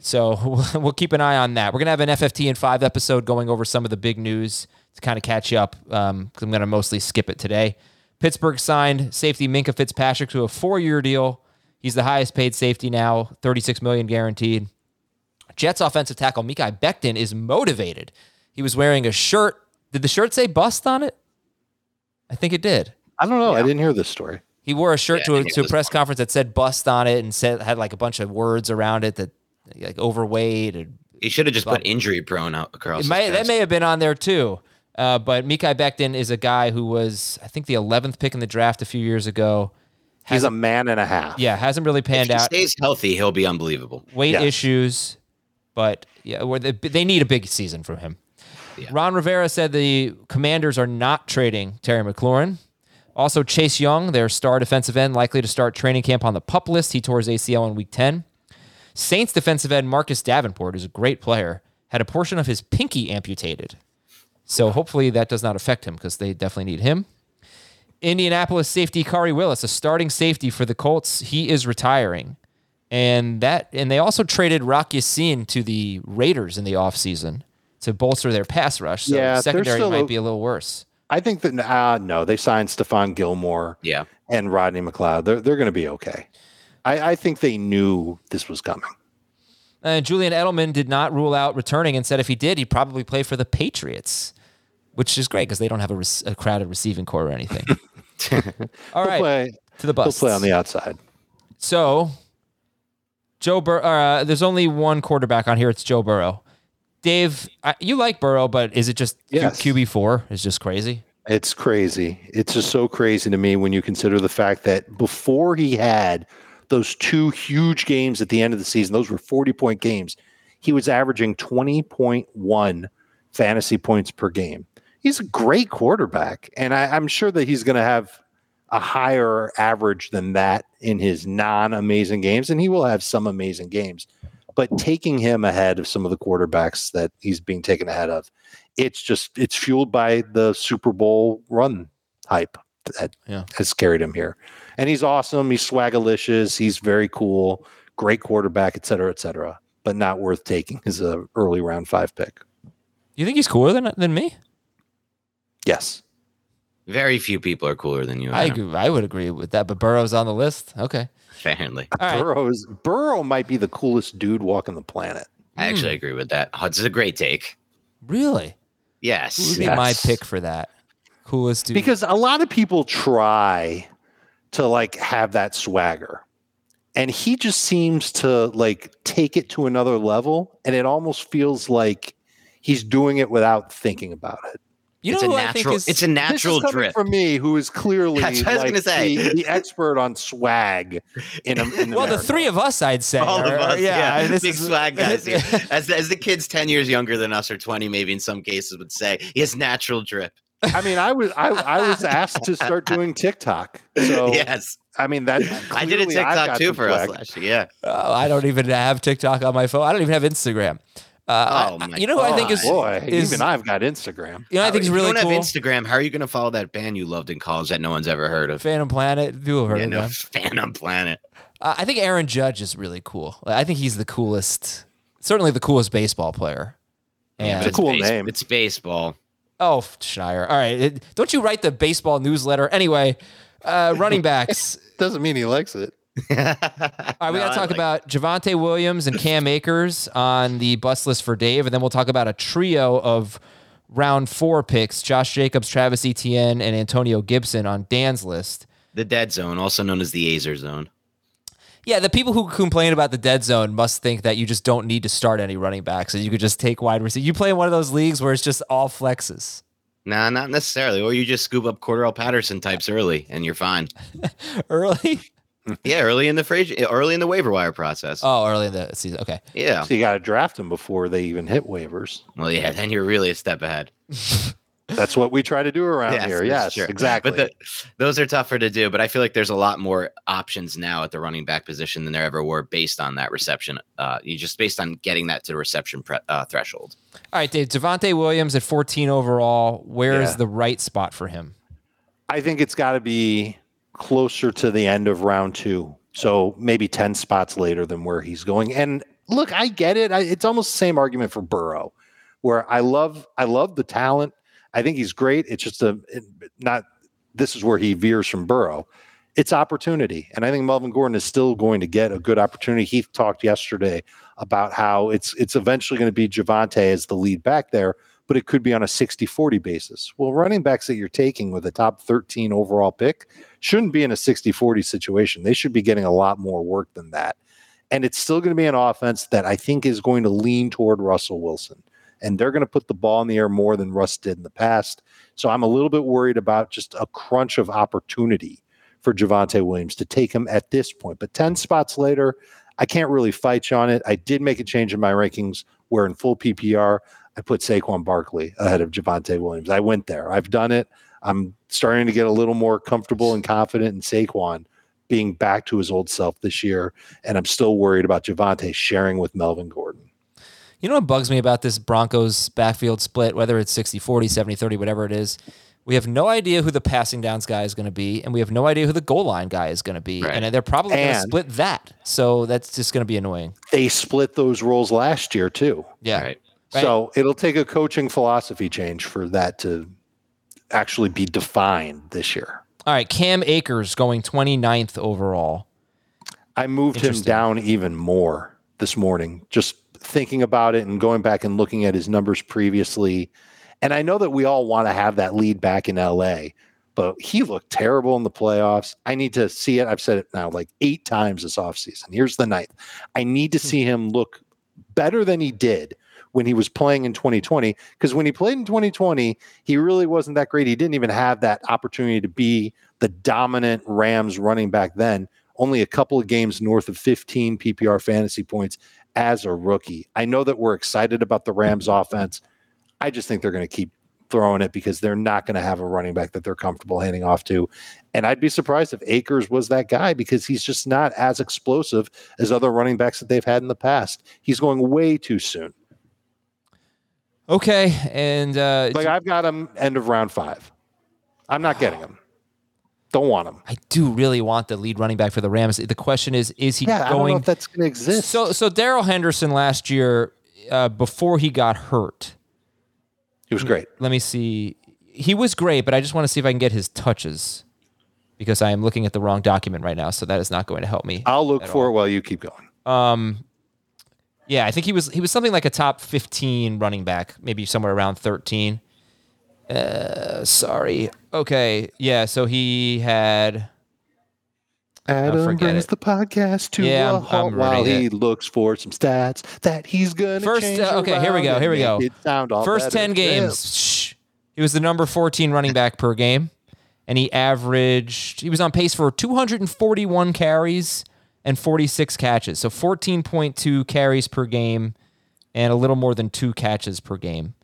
So we'll keep an eye on that. We're going to have an FFT in 5 episode going over some of the big news to kind of catch you up, because I'm going to mostly skip it today. Pittsburgh signed safety Minkah Fitzpatrick to a 4-year deal. He's the highest paid safety now, $36 million guaranteed. Jets offensive tackle Mekhi Becton is motivated. He was wearing a shirt. Did the shirt say bust on it? I think it did. I don't know. Yeah. I didn't hear this story. He wore a shirt to a press conference that said bust on it and said had like a bunch of words around it that like overweight. And he should have just put injury prone out across. That may have been on there too. But Mekhi Becton is a guy who was, I think, the 11th pick in the draft a few years ago. He's a man and a half. Yeah, hasn't really panned out. If he stays healthy, he'll be unbelievable. Weight issues, but yeah, they need a big season from him. Yeah. Ron Rivera said the Commanders are not trading Terry McLaurin. Also, Chase Young, their star defensive end, likely to start training camp on the PUP list. He tore his ACL in Week 10. Saints defensive end Marcus Davenport, who's a great player, had a portion of his pinky amputated. So hopefully that does not affect him because they definitely need him. Indianapolis safety Kari Willis, a starting safety for the Colts. He is retiring. And they also traded Rock Yassin to the Raiders in the offseason to bolster their pass rush. So secondary might be a little worse. I think that, no, they signed Stephon Gilmore and Rodney McLeod. They're going to be okay. I think they knew this was coming. Julian Edelman did not rule out returning and said if he did, he'd probably play for the Patriots, which is great because they don't have a crowded receiving corps or anything. All right, to the busts. He'll play on the outside. So, Joe Burrow, there's only one quarterback on here. It's Joe Burrow. Dave, you like Burrow, but is it just QB4 is just crazy? It's crazy. It's just so crazy to me when you consider the fact that before he had those two huge games at the end of the season, those were 40-point games, he was averaging 20.1 fantasy points per game. He's a great quarterback, and I'm sure that he's going to have a higher average than that in his non-amazing games, and he will have some amazing games. But taking him ahead of some of the quarterbacks that he's being taken ahead of, it's fueled by the Super Bowl run hype that has carried him here. And he's awesome. He's swagalicious. He's very cool. Great quarterback, et cetera, but not worth taking as an early round 5 pick. You think he's cooler than me? Yes. Very few people are cooler than you. I would agree with that, but Burrow's on the list. Okay. Apparently. Burrow might be the coolest dude walking the planet. I actually agree with that. This is a great take. Really? Yes. Who would be my pick for that? Coolest dude. Because a lot of people try to like have that swagger. And he just seems to like take it to another level, and it almost feels like he's doing it without thinking about it. It's a natural drift for me, who is clearly the expert on swag. The three of us, I'd say, big swag guys. As the kids 10 years younger than us, or 20 maybe in some cases, would say, he has natural drip. I mean, I was asked to start doing TikTok. So yes, I mean that. I did a TikTok too for us last year. Yeah, I don't even have TikTok on my phone. I don't even have Instagram. I think is even I've got Instagram. You know, I think it's really cool. If you don't have Instagram, how are you going to follow that band you loved in college that no one's ever heard of? Phantom Planet. People have heard of them. Phantom Planet. I think Aaron Judge is really cool. I think he's the coolest, certainly the coolest baseball player. Yeah, but it's a cool name. It's baseball. Oh, Schneier. All right. Don't you write the baseball newsletter? Anyway, running backs. Doesn't mean he likes it. All right, we got to talk about Javonte Williams and Cam Akers on the bust list for Dave, and then we'll talk about a trio of round four picks, Josh Jacobs, Travis Etienne, and Antonio Gibson on Dan's list. The dead zone, also known as the Azer zone. Yeah, the people who complain about the dead zone must think that you just don't need to start any running backs, and you could just take wide receiver. You play in one of those leagues where it's just all flexes. Nah, not necessarily. Or you just scoop up Cordarrelle Patterson types early, and you're fine. Early? Yeah, early in the waiver wire process. Oh, early in the season. Okay. Yeah. So you got to draft them before they even hit waivers. Well, yeah, then you're really a step ahead. That's what we try to do around here. Yes, sure. Exactly. But those are tougher to do, but I feel like there's a lot more options now at the running back position than there ever were based on that reception. You just based on getting that to the reception threshold. All right, Dave, Javonte Williams at 14 overall. Where's the right spot for him? I think it's got to be closer to the end of round two. So maybe 10 spots later than where he's going. And look, I get it. It's almost the same argument for Burrow, where I love the talent. I think he's great. It's just this is where he veers from Burrow. It's opportunity. And I think Melvin Gordon is still going to get a good opportunity. Heath talked yesterday about how it's eventually going to be Javonte as the lead back there, but it could be on a 60-40 basis. Well, running backs that you're taking with a top 13 overall pick shouldn't be in a 60-40 situation. They should be getting a lot more work than that. And it's still going to be an offense that I think is going to lean toward Russell Wilson. And they're going to put the ball in the air more than Russ did in the past. So I'm a little bit worried about just a crunch of opportunity for Javonte Williams to take him at this point. But 10 spots later, I can't really fight you on it. I did make a change in my rankings where in full PPR, I put Saquon Barkley ahead of Javonte Williams. I went there. I've done it. I'm starting to get a little more comfortable and confident in Saquon being back to his old self this year. And I'm still worried about Javonte sharing with Melvin Gordon. You know what bugs me about this Broncos backfield split, whether it's 60-40, 70-30, whatever it is? We have no idea who the passing downs guy is going to be, and we have no idea who the goal line guy is going to be. Right. And they're probably going to split that. So that's just going to be annoying. They split those roles last year, too. Yeah. Right. So it'll take a coaching philosophy change for that to actually be defined this year. All right. Cam Akers going 29th overall. I moved him down even more this morning, just thinking about it and going back and looking at his numbers previously. And I know that we all want to have that lead back in LA, but he looked terrible in the playoffs. I need to see it. I've said it now like 8 times this offseason. Here's the ninth. I need to see him look better than he did when he was playing in 2020, because when he played in 2020, he really wasn't that great. He didn't even have that opportunity to be the dominant Rams running back then, only a couple of games north of 15 PPR fantasy points as a rookie. I know that we're excited about the Rams offense. I just think they're going to keep throwing it because they're not going to have a running back that they're comfortable handing off to. And I'd be surprised if Akers was that guy because he's just not as explosive as other running backs that they've had in the past. He's going way too soon. Okay. And I've got him end of round 5. I'm not getting him. Don't want him. I do really want the lead running back for the Rams. The question is he going? I don't know if that's going to exist. So Darrell Henderson last year, before he got hurt, he was great. Let me see. He was great, but I just want to see if I can get his touches because I am looking at the wrong document right now. So that is not going to help me. I'll look for it while you keep going. Yeah, I think he was something like a top 15 running back, maybe somewhere around 13. Sorry. Okay. Yeah. So he had. Adam brings the podcast to a halt while he looks for some stats that he's gonna change. Okay. Here we go. First 10 games. Shh. He was the number 14 running back per game, and he was on pace for 241 carries and 46 catches. So 14.2 carries per game, and a little more than 2 catches per game.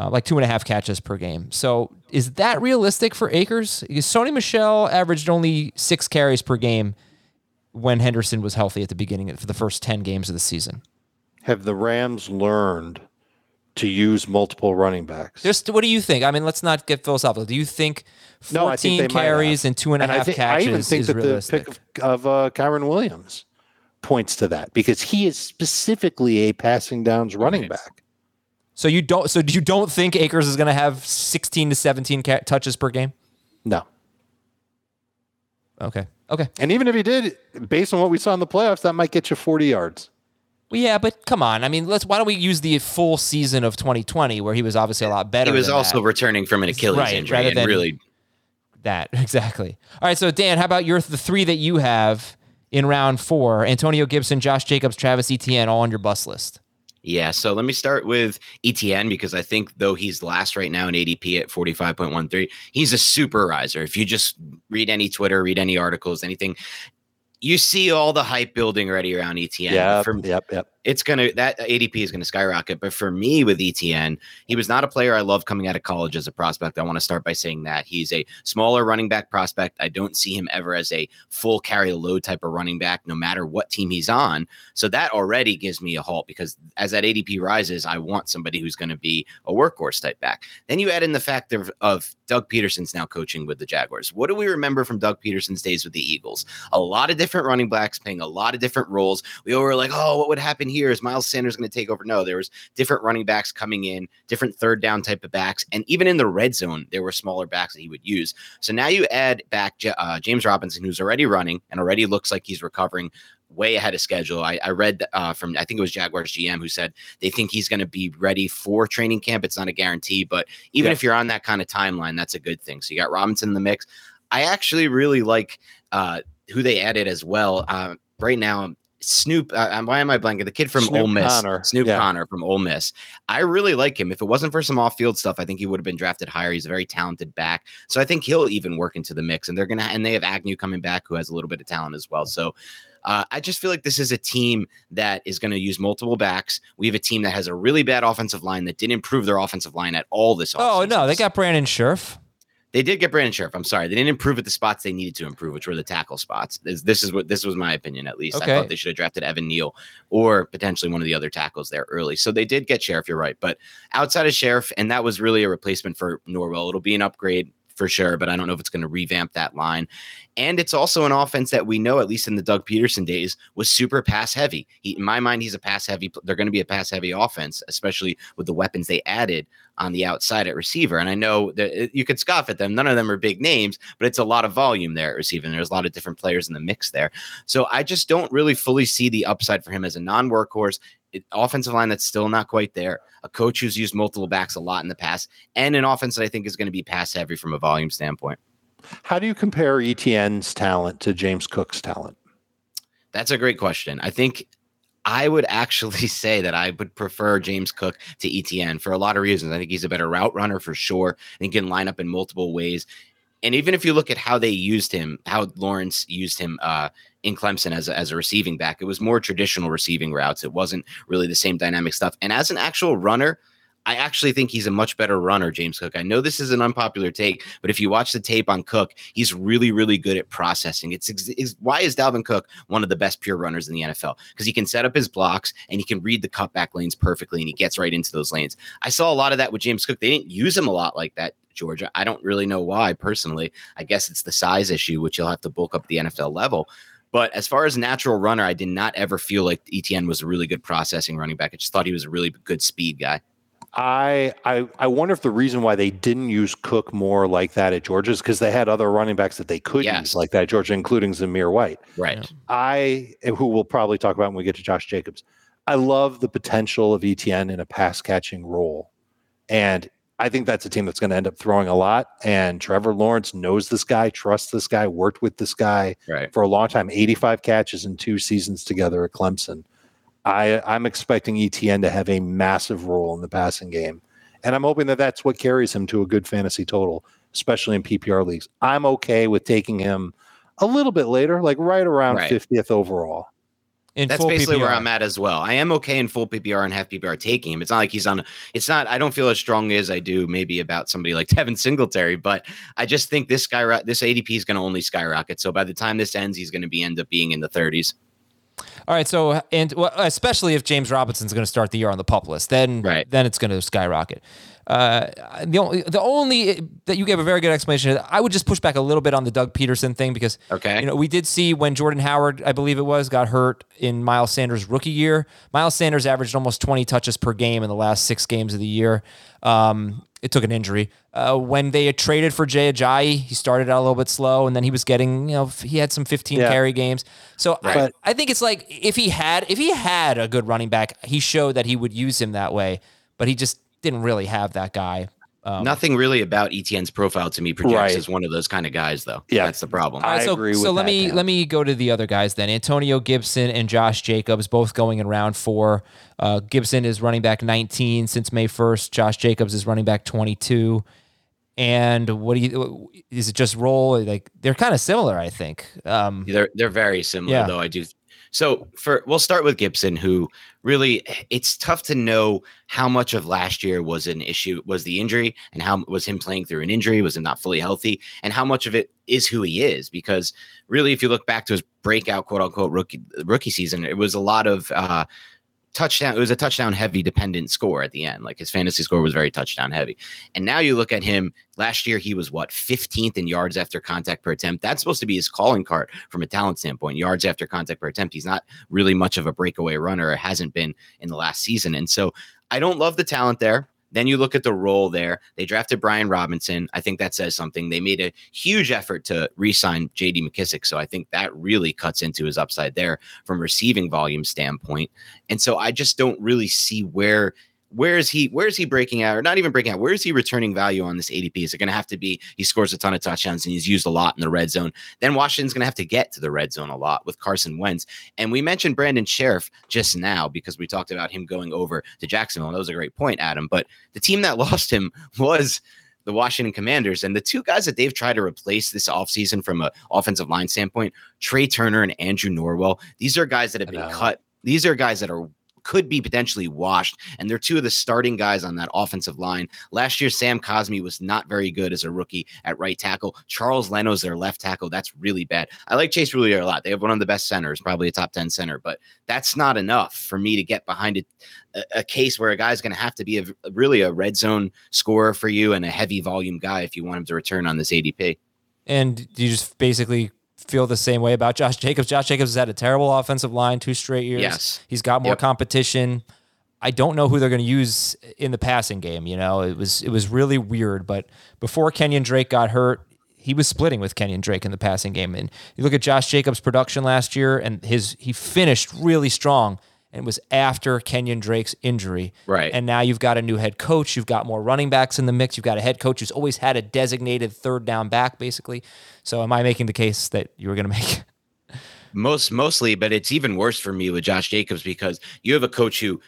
Like 2.5 catches per game. So is that realistic for Akers? Sony Michel averaged only 6 carries per game when Henderson was healthy at the beginning for the first 10 games of the season. Have the Rams learned to use multiple running backs? Just what do you think? I mean, let's not get philosophical. Do you think 14 carries and 2.5 catches is realistic? I even think that realistic? The pick of Kyron Williams points to that because he is specifically a passing downs running back. So you don't think Akers is going to have 16 to 17 touches per game? No. Okay. Okay. And even if he did, based on what we saw in the playoffs, that might get you 40 yards. Well, yeah, but come on. I mean, why don't we use the full season of 2020 where he was obviously a lot better. He was also returning from an Achilles injury and really that. Exactly. All right, so Dan, how about the three that you have in round four? Antonio Gibson, Josh Jacobs, Travis Etienne, all on your bust list. Yeah, so let me start with Etienne because I think though he's last right now in ADP at 45.13, he's a super riser. If you just read any Twitter, read any articles, anything, you see all the hype building already around Etienne. Yep. That ADP is going to skyrocket. But for me with Etienne, he was not a player I love coming out of college as a prospect. I want to start by saying that he's a smaller running back prospect. I don't see him ever as a full carry load type of running back, no matter what team he's on. So that already gives me a halt because as that ADP rises, I want somebody who's going to be a workhorse type back. Then you add in the fact of Doug Peterson's now coaching with the Jaguars. What do we remember from Doug Peterson's days with the Eagles? A lot of different running backs playing a lot of different roles. We all were like, oh, what would happen here? Is Miles Sanders going to take over? No, there was different running backs coming in, different third down type of backs. And even in the red zone, there were smaller backs that he would use. So now you add back James Robinson, who's already running and already looks like he's recovering way ahead of schedule. I read from, I think it was Jaguars GM who said they think he's going to be ready for training camp. It's not a guarantee, but even if you're on that kind of timeline, that's a good thing. So you got Robinson in the mix. I actually really like who they added as well. Right now, Snoop, why am I blanking? The kid from Ole Miss, Snoop Connor from Ole Miss. I really like him. If it wasn't for some off-field stuff, I think he would have been drafted higher. He's a very talented back, so I think he'll even work into the mix. And they have Agnew coming back, who has a little bit of talent as well. So I just feel like this is a team that is going to use multiple backs. We have a team that has a really bad offensive line that didn't improve their offensive line at all this offseason. Oh no, they got Brandon Scherff. They did get Brandon Scherff. I'm sorry. They didn't improve at the spots they needed to improve, which were the tackle spots. This was my opinion, at least. Okay. I thought they should have drafted Evan Neal or potentially one of the other tackles there early. So they did get Scherff, you're right. But outside of Scherff, and that was really a replacement for Norwell. It'll be an upgrade for sure, but I don't know if it's going to revamp that line. And it's also an offense that we know, at least in the Doug Peterson days, was super pass heavy. In my mind, he's a pass heavy. They're going to be a pass heavy offense, especially with the weapons they added on the outside at receiver. And I know that you could scoff at them. None of them are big names, but it's a lot of volume there at receiver. There's a lot of different players in the mix there. So I just don't really fully see the upside for him as a non-workhorse. Offensive line that's still not quite there, a coach who's used multiple backs a lot in the past, and an offense that I think is going to be pass heavy from a volume standpoint. How do you compare Etienne's talent to James Cook's talent? That's a great question. I think I would actually say that I would prefer James Cook to Etienne for a lot of reasons. I think he's a better route runner for sure. I think he can line up in multiple ways. And even if you look at how they used him, how Lawrence used him in Clemson as a receiving back, it was more traditional receiving routes. It wasn't really the same dynamic stuff. And as an actual runner, I actually think he's a much better runner, James Cook. I know this is an unpopular take, but if you watch the tape on Cook, he's really, really good at processing. Why is Dalvin Cook one of the best pure runners in the NFL? Because he can set up his blocks and he can read the cutback lanes perfectly, and he gets right into those lanes. I saw a lot of that with James Cook. They didn't use him a lot like that, Georgia. I don't really know why, personally. I guess it's the size issue, which you'll have to bulk up the NFL level. But as far as natural runner, I did not ever feel like Etienne was a really good processing running back. I just thought he was a really good speed guy. I wonder if the reason why they didn't use Cook more like that at Georgia is because they had other running backs that they could use like that at Georgia, including Zamir White. Right. Who we'll probably talk about when we get to Josh Jacobs. I love the potential of Etienne in a pass-catching role. And I think that's a team that's going to end up throwing a lot. And Trevor Lawrence knows this guy, trusts this guy, worked with this guy for a long time. 85 catches in 2 seasons together at Clemson. I'm expecting Etienne to have a massive role in the passing game. And I'm hoping that that's what carries him to a good fantasy total, especially in PPR leagues. I'm okay with taking him a little bit later, like right around 50th overall. That's basically PPR. Where I'm at as well. I am okay in full PPR and half PPR taking him. It's not like I don't feel as strong as I do maybe about somebody like Devin Singletary, but I just think this ADP is going to only skyrocket. So by the time this ends, he's going to end up being in the 30s. All right, so especially if James Robinson's going to start the year on the PUP list, then it's going to skyrocket. The only that you gave a very good explanation. I would just push back a little bit on the Doug Peterson thing because we did see when Jordan Howard, I believe it was, got hurt in Miles Sanders' rookie year. Miles Sanders averaged almost 20 touches per game in the last 6 games of the year. it took an injury. When they had traded for Jay Ajayi, he started out a little bit slow, and then he was getting, he had some 15 carry games. So I think it's like if he had a good running back, he showed that he would use him that way, but he just didn't really have that guy. Nothing really about Etienne's profile to me projects as one of those kind of guys, though. Yeah, that's the problem. I agree with that. So let me go to the other guys then. Antonio Gibson and Josh Jacobs both going in round 4. Gibson is running back 19 since May 1st. Josh Jacobs is running back 22. And is it just roll? Like they're kind of similar, I think. They're very similar, though. I do. So we'll start with Gibson, who really it's tough to know how much of last year was an issue, was the injury, and how was him playing through an injury, was him not fully healthy, and how much of it is who he is. Because really, if you look back to his breakout, quote unquote, rookie season, it was a lot of touchdown. It was a touchdown heavy dependent score at the end. Like his fantasy score was very touchdown heavy. And now you look at him last year, he was 15th in yards after contact per attempt. That's supposed to be his calling card from a talent standpoint, yards after contact per attempt. He's not really much of a breakaway runner, or hasn't been in the last season. And so I don't love the talent there. Then you look at the role there. They drafted Brian Robinson. I think that says something. They made a huge effort to re-sign J.D. McKissic, so I think that really cuts into his upside there from receiving volume standpoint. And so I just don't really see where is he breaking out, or not even breaking out. Where is he returning value on this ADP? Is it going to have to be he scores a ton of touchdowns and he's used a lot in the red zone? Then Washington's going to have to get to the red zone a lot with Carson Wentz. And we mentioned Brandon Sheriff just now because we talked about him going over to Jacksonville. And that was a great point, Adam. But the team that lost him was the Washington Commanders. And the two guys that they've tried to replace this offseason from an offensive line standpoint, Trey Turner and Andrew Norwell, these are guys that have been cut. These are guys that could be potentially washed, and they're two of the starting guys on that offensive line. Last year, Sam Cosmi was not very good as a rookie at right tackle. Charles Leno's their left tackle. That's really bad. I like Chase Roulier a lot. They have one of the best centers, probably a top 10 center, but that's not enough for me to get behind a case where a guy's going to have to be really a red zone scorer for you and a heavy volume guy if you want him to return on this ADP. And you just basically feel the same way about Josh Jacobs. Josh Jacobs has had a terrible offensive line 2 straight years. Yes. He's got more competition. I don't know who they're going to use in the passing game. It was really weird, but before Kenyon Drake got hurt, he was splitting with Kenyon Drake in the passing game. And you look at Josh Jacobs' production last year, and he finished really strong, and it was after Kenyon Drake's injury. Right. And now you've got a new head coach. You've got more running backs in the mix. You've got a head coach who's always had a designated third down back, basically. So am I making the case that you were going to make? Mostly, but it's even worse for me with Josh Jacobs because you have a coach who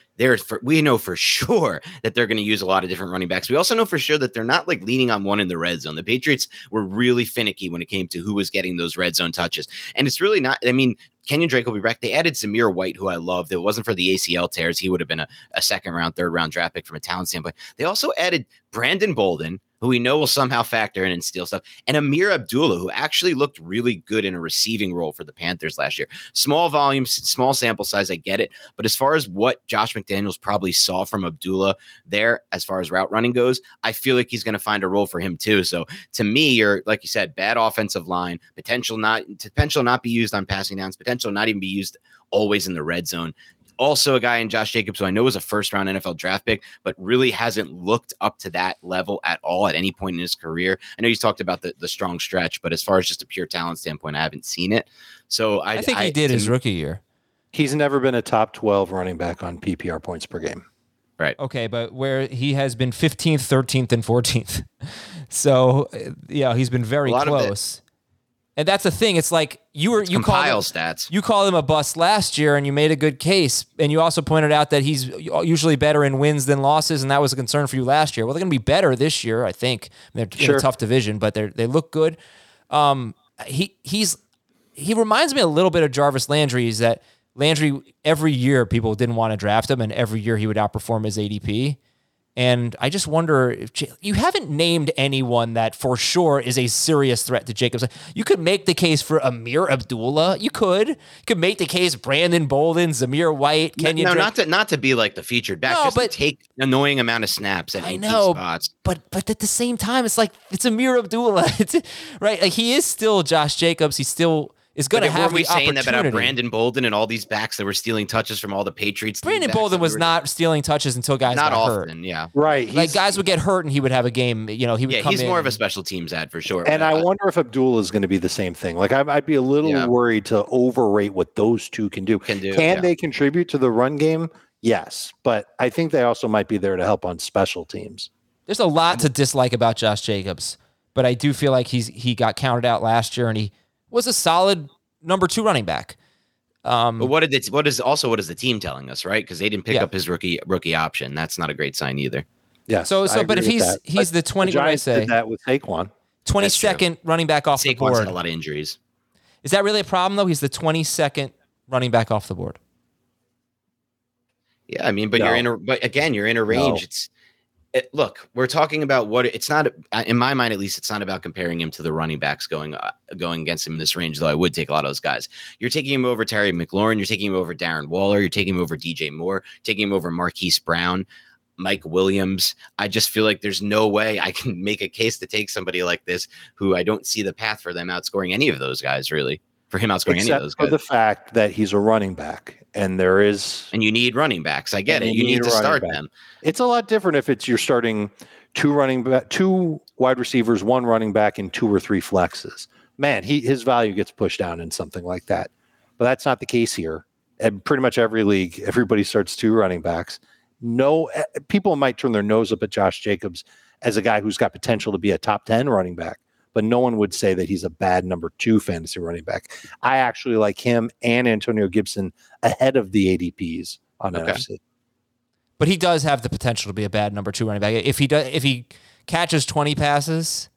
we know for sure that they're going to use a lot of different running backs. We also know for sure that they're not like leaning on one in the red zone. The Patriots were really finicky when it came to who was getting those red zone touches. And it's really not, Kenyon Drake will be back. They added Zamir White, who I loved. If it wasn't for the ACL tears, he would have been a second round, third round draft pick from a talent standpoint. They also added Brandon Bolden, who we know will somehow factor in and steal stuff, and Amir Abdullah, who actually looked really good in a receiving role for the Panthers last year. Small volume, small sample size, I get it. But as far as what Josh McDaniels probably saw from Abdullah there, as far as route running goes, I feel like he's going to find a role for him too. So to me, you're, like you said, bad offensive line, potential not be used on passing downs, potential not even be used always in the red zone. Also a guy in Josh Jacobs who I know was a first-round NFL draft pick, but really hasn't looked up to that level at all at any point in his career. I know he's talked about the strong stretch, but as far as just a pure talent standpoint, I haven't seen it. So I think he did his rookie year. He's never been a top 12 running back on PPR points per game. Right. Okay, but where he has been 15th, 13th, and 14th. So, he's been very close. And that's the thing. It's like you call stats. You called him a bust last year, and you made a good case. And you also pointed out that he's usually better in wins than losses, and that was a concern for you last year. Well, they're going to be better this year, I think. They're in a tough division, but they look good. He reminds me a little bit of Jarvis Landry. Is that Landry? Every year, people didn't want to draft him, and every year he would outperform his ADP. And I just wonder if you haven't named anyone that for sure is a serious threat to Jacobs. You could make the case for Amir Abdullah. You could make the case Brandon Bolden, Zamir White, Kenyon. No, not to be like the featured back. No, just but to take an annoying amount of snaps at spots. But at the same time, it's like it's Amir Abdullah, right? Like he is still Josh Jacobs. He's still is going to have the opportunity. Were we saying that about Brandon Bolden and all these backs that were stealing touches from all the Patriots? Brandon Bolden was not stealing touches until guys got hurt. Not often, yeah. Right. Like, guys would get hurt and he would have a game. You know, he would come in. Yeah, he's more of a special teams ad for sure. And I wonder if Abdul is going to be the same thing. Like, I'd be a little worried to overrate what those two can do. Can they contribute to the run game? Yes. But I think they also might be there to help on special teams. There's a lot to dislike about Josh Jacobs, but I do feel like he got counted out last year and he was a solid number 2 running back. But what is the team telling us, right? Because they didn't pick up his rookie option. That's not a great sign either. Yeah. So but if he's the 20, what I say, did that with Saquon, 22nd running back off the board. Saquon's had a lot of injuries. Is that really a problem though? He's the 22nd running back off the board. Yeah, I mean, but you're in a range. No. Look, we're talking about it's not, in my mind at least, it's not about comparing him to the running backs going against him in this range, though I would take a lot of those guys. You're taking him over Terry McLaurin, you're taking him over Darren Waller, you're taking him over DJ Moore, taking him over Marquise Brown, Mike Williams. I just feel like there's no way I can make a case to take somebody like this who I don't see the path for them outscoring any of those guys, really. For him outscoring any of those guys. For the fact that he's a running back and there is... And you need running backs. I get it. You need to start them. It's a lot different if you're starting two wide receivers, one running back, and 2 or 3 flexes. Man, his value gets pushed down in something like that. But that's not the case here. And pretty much every league, everybody starts 2 running backs. No, people might turn their nose up at Josh Jacobs as a guy who's got potential to be a top 10 running back. But no one would say that he's a bad number 2 fantasy running back. I actually like him and Antonio Gibson ahead of the ADPs on NFC. But he does have the potential to be a bad number 2 running back. If he catches 20 passes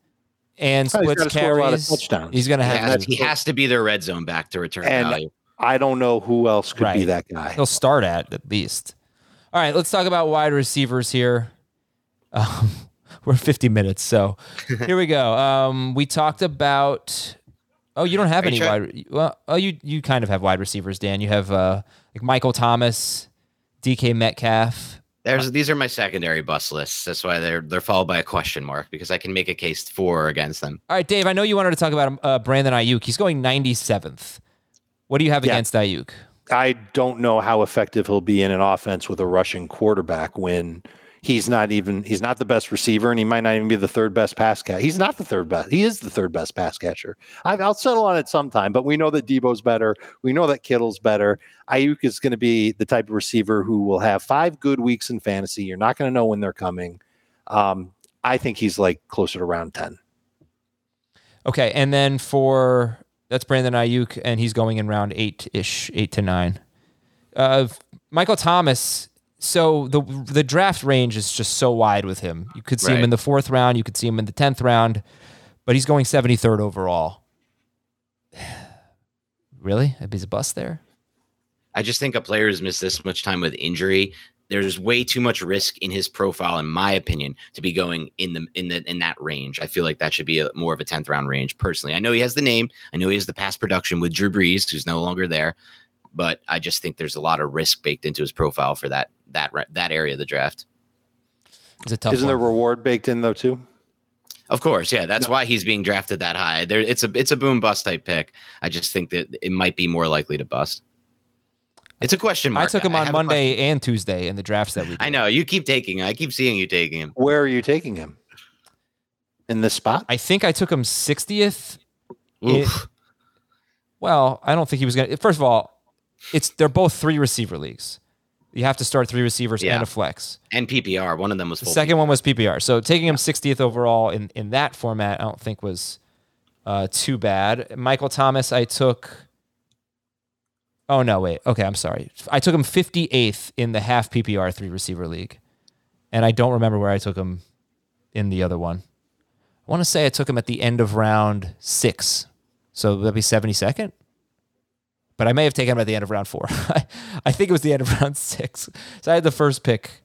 and splits carries, he's going to have... He has to be their red zone back to return value. I don't know who else could be that guy. He'll start at least. All right, let's talk about wide receivers here. We're 50 minutes, so here we go. We talked about... Oh, you don't have any wide... Well, you kind of have wide receivers, Dan. You have like Michael Thomas, DK Metcalf. These are my secondary bust lists. That's why they're followed by a question mark, because I can make a case for or against them. All right, Dave, I know you wanted to talk about Brandon Aiyuk. He's going 97th. What do you have against Aiyuk? I don't know how effective he'll be in an offense with a rushing quarterback when... He's not the best receiver, and he might not even be the third best pass catcher. He's not the third best. He is the third best pass catcher. I'll settle on it sometime, but we know that Debo's better. We know that Kittle's better. Aiyuk is going to be the type of receiver who will have 5 good weeks in fantasy. You're not going to know when they're coming. I think he's like closer to round 10. Okay, and then that's Brandon Aiyuk, and he's going in round 8-ish, 8 to 9. Michael Thomas... So the draft range is just so wide with him. You could see him in the 4th round. You could see him in the 10th round, but he's going 73rd overall. Really? He's a bust there? I just think a player has missed this much time with injury. There's way too much risk in his profile, in my opinion, to be going in that range. I feel like that should be more of a 10th round range, personally. I know he has the name. I know he has the past production with Drew Brees, who's no longer there. But I just think there's a lot of risk baked into his profile for that area of the draft. It's a tough. Isn't there reward baked in though too? Of course, yeah. That's why he's being drafted that high. There, it's a boom bust type pick. I just think that it might be more likely to bust. It's a question mark. I took him on Monday and Tuesday in the drafts that we did. I know you keep taking him. I keep seeing you taking him. Where are you taking him? In this spot? I think I took him 60th. Oof. Well, I don't think he was going to. First of all. They're both 3 receiver leagues. You have to start 3 receivers and a flex. And PPR. One of them was full. The second one was PPR. So taking him 60th overall in that format, I don't think was too bad. Michael Thomas, I took... Oh, no, wait. Okay, I'm sorry. I took him 58th in the half PPR 3 receiver league. And I don't remember where I took him in the other one. I want to say I took him at the end of round 6. So that'd be 72nd? But I may have taken him at the end of round 4. I think it was the end of round 6. So I had the first pick,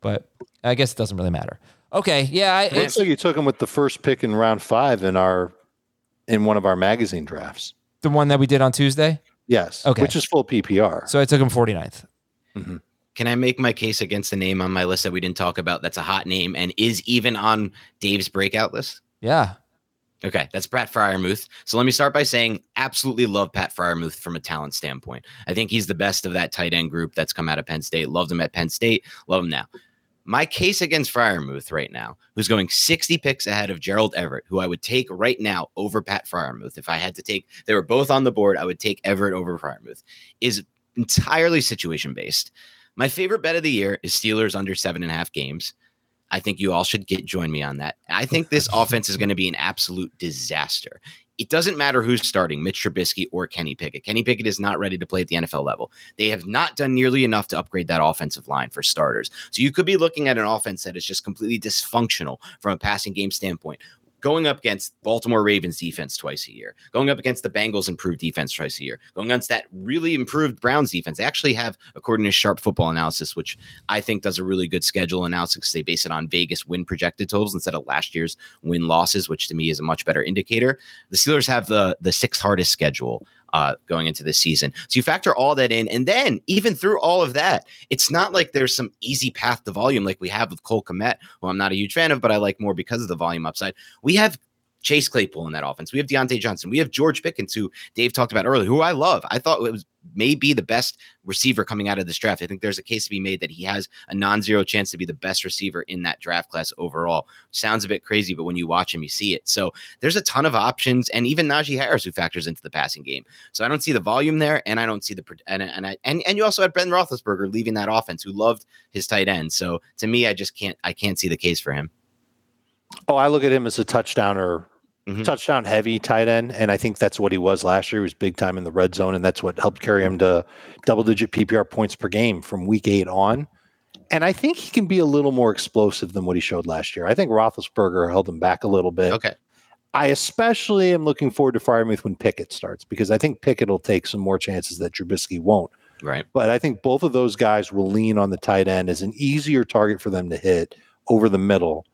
but I guess it doesn't really matter. Okay, yeah. It looks like you took him with the first pick in round 5 in one of our magazine drafts. The one that we did on Tuesday? Yes, okay. Which is full PPR. So I took him 49th. Mm-hmm. Can I make my case against the name on my list that we didn't talk about that's a hot name and is even on Dave's breakout list? Yeah. Okay, that's Pat Freiermuth. So let me start by saying absolutely love Pat Freiermuth from a talent standpoint. I think he's the best of that tight end group that's come out of Penn State. Loved him at Penn State. Love him now. My case against Freiermuth right now, who's going 60 picks ahead of Gerald Everett, who I would take right now over Pat Freiermuth. If I had to take, they were both on the board, I would take Everett over Freiermuth, is entirely situation-based. My favorite bet of the year is Steelers under 7.5 games. I think you all should join me on that. I think this offense is going to be an absolute disaster. It doesn't matter who's starting, Mitch Trubisky or Kenny Pickett. Kenny Pickett is not ready to play at the NFL level. They have not done nearly enough to upgrade that offensive line for starters. So you could be looking at an offense that is just completely dysfunctional from a passing game standpoint. Going up against Baltimore Ravens defense twice a year, going up against the Bengals improved defense twice a year, going against that really improved Browns defense. They actually have, according to Sharp Football Analysis, which I think does a really good schedule analysis because they base it on Vegas win projected totals instead of last year's win losses, which to me is a much better indicator. The Steelers have the sixth hardest schedule going into this season. So you factor all that in. And then even through all of that, it's not like there's some easy path to volume like we have with Cole Kmet, who I'm not a huge fan of, but I like more because of the volume upside. We have Chase Claypool in that offense. We have Diontae Johnson. We have George Pickens, who Dave talked about earlier, who I love. I thought it was maybe the best receiver coming out of this draft. I think there's a case to be made that he has a non-zero chance to be the best receiver in that draft class overall. Sounds a bit crazy, but when you watch him, you see it. So there's a ton of options, and even Najee Harris, who factors into the passing game. So I don't see the volume there, and I don't see the and you also had Ben Roethlisberger leaving that offense, who loved his tight end. So to me, I just can't see the case for him. Oh, I look at him as a touchdowner. Mm-hmm. Touchdown heavy tight end. And I think that's what he was last year. He was big time in the red zone. And that's what helped carry him to double digit PPR points per game from week 8 on. And I think he can be a little more explosive than what he showed last year. I think Roethlisberger held him back a little bit. Okay. I especially am looking forward to Freiermuth when Pickett starts, because I think Pickett will take some more chances that Trubisky won't. Right. But I think both of those guys will lean on the tight end as an easier target for them to hit over the middle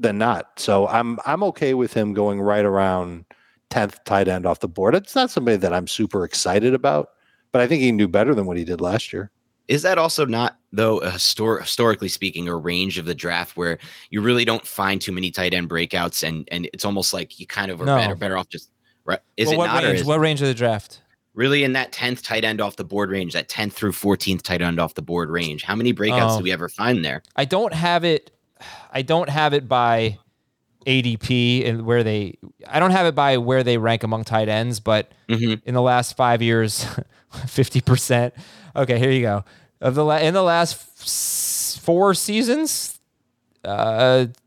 than not. So I'm okay with him going right around 10th tight end off the board. It's not somebody that I'm super excited about, but I think he can do better than what he did last year. Is that also not, though, historically speaking, a range of the draft where you really don't find too many tight end breakouts, and it's almost like you kind of are better off just right? What range of the draft? Really in that 10th tight end off the board range, that 10th through 14th tight end off the board range. How many breakouts do we ever find there? I don't have it by ADP and where they. I don't have it by where they rank among tight ends, but in the last 5 years, 50%. Okay, here you go. In the last 4 seasons, 50%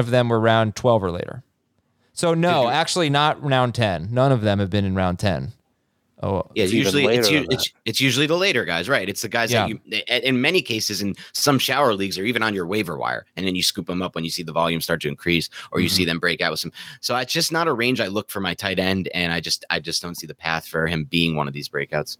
of them were round 12 or later. So no, actually not round 10. None of them have been in round 10. Oh, yeah, it's usually the later guys, right? It's the guys that in many cases in some shower leagues are even on your waiver wire, and then you scoop them up when you see the volume start to increase, or you see them break out with some. So it's just not a range I look for my tight end, and I just don't see the path for him being one of these breakouts.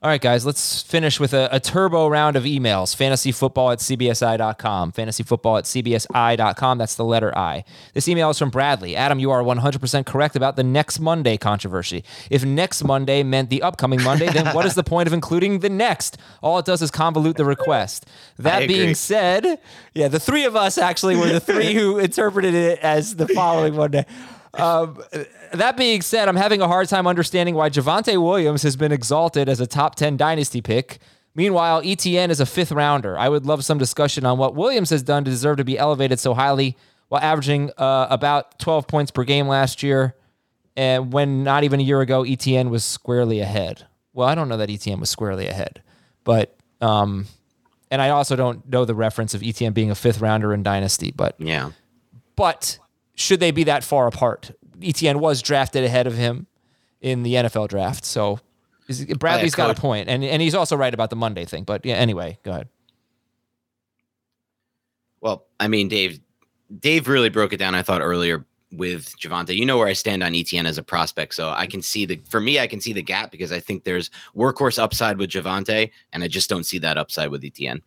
All right, guys, let's finish with a turbo round of emails. fantasyfootball@cbsi.com. fantasyfootball@cbsi.com. That's the letter I. This email is from Bradley. Adam, you are 100% correct about the next Monday controversy. If next Monday meant the upcoming Monday, then what is the point of including the next? All it does is convolute the request. That being said, the three of us actually were the three who interpreted it as the following Monday. That being said, I'm having a hard time understanding why Javonte Williams has been exalted as a top 10 dynasty pick. Meanwhile, Etienne is a 5th rounder. I would love some discussion on what Williams has done to deserve to be elevated so highly while averaging about 12 points per game last year, and when not even a year ago, Etienne was squarely ahead. Well, I don't know that Etienne was squarely ahead, but and I also don't know the reference of Etienne being a 5th rounder in dynasty, but should they be that far apart? Etienne was drafted ahead of him in the NFL draft, so Bradley's got a point, and he's also right about the Monday thing. But anyway, go ahead. Well, I mean, Dave really broke it down, I thought, earlier with Javonte. You know where I stand on Etienne as a prospect, so I can see the gap because I think there's workhorse upside with Javonte, and I just don't see that upside with Etienne.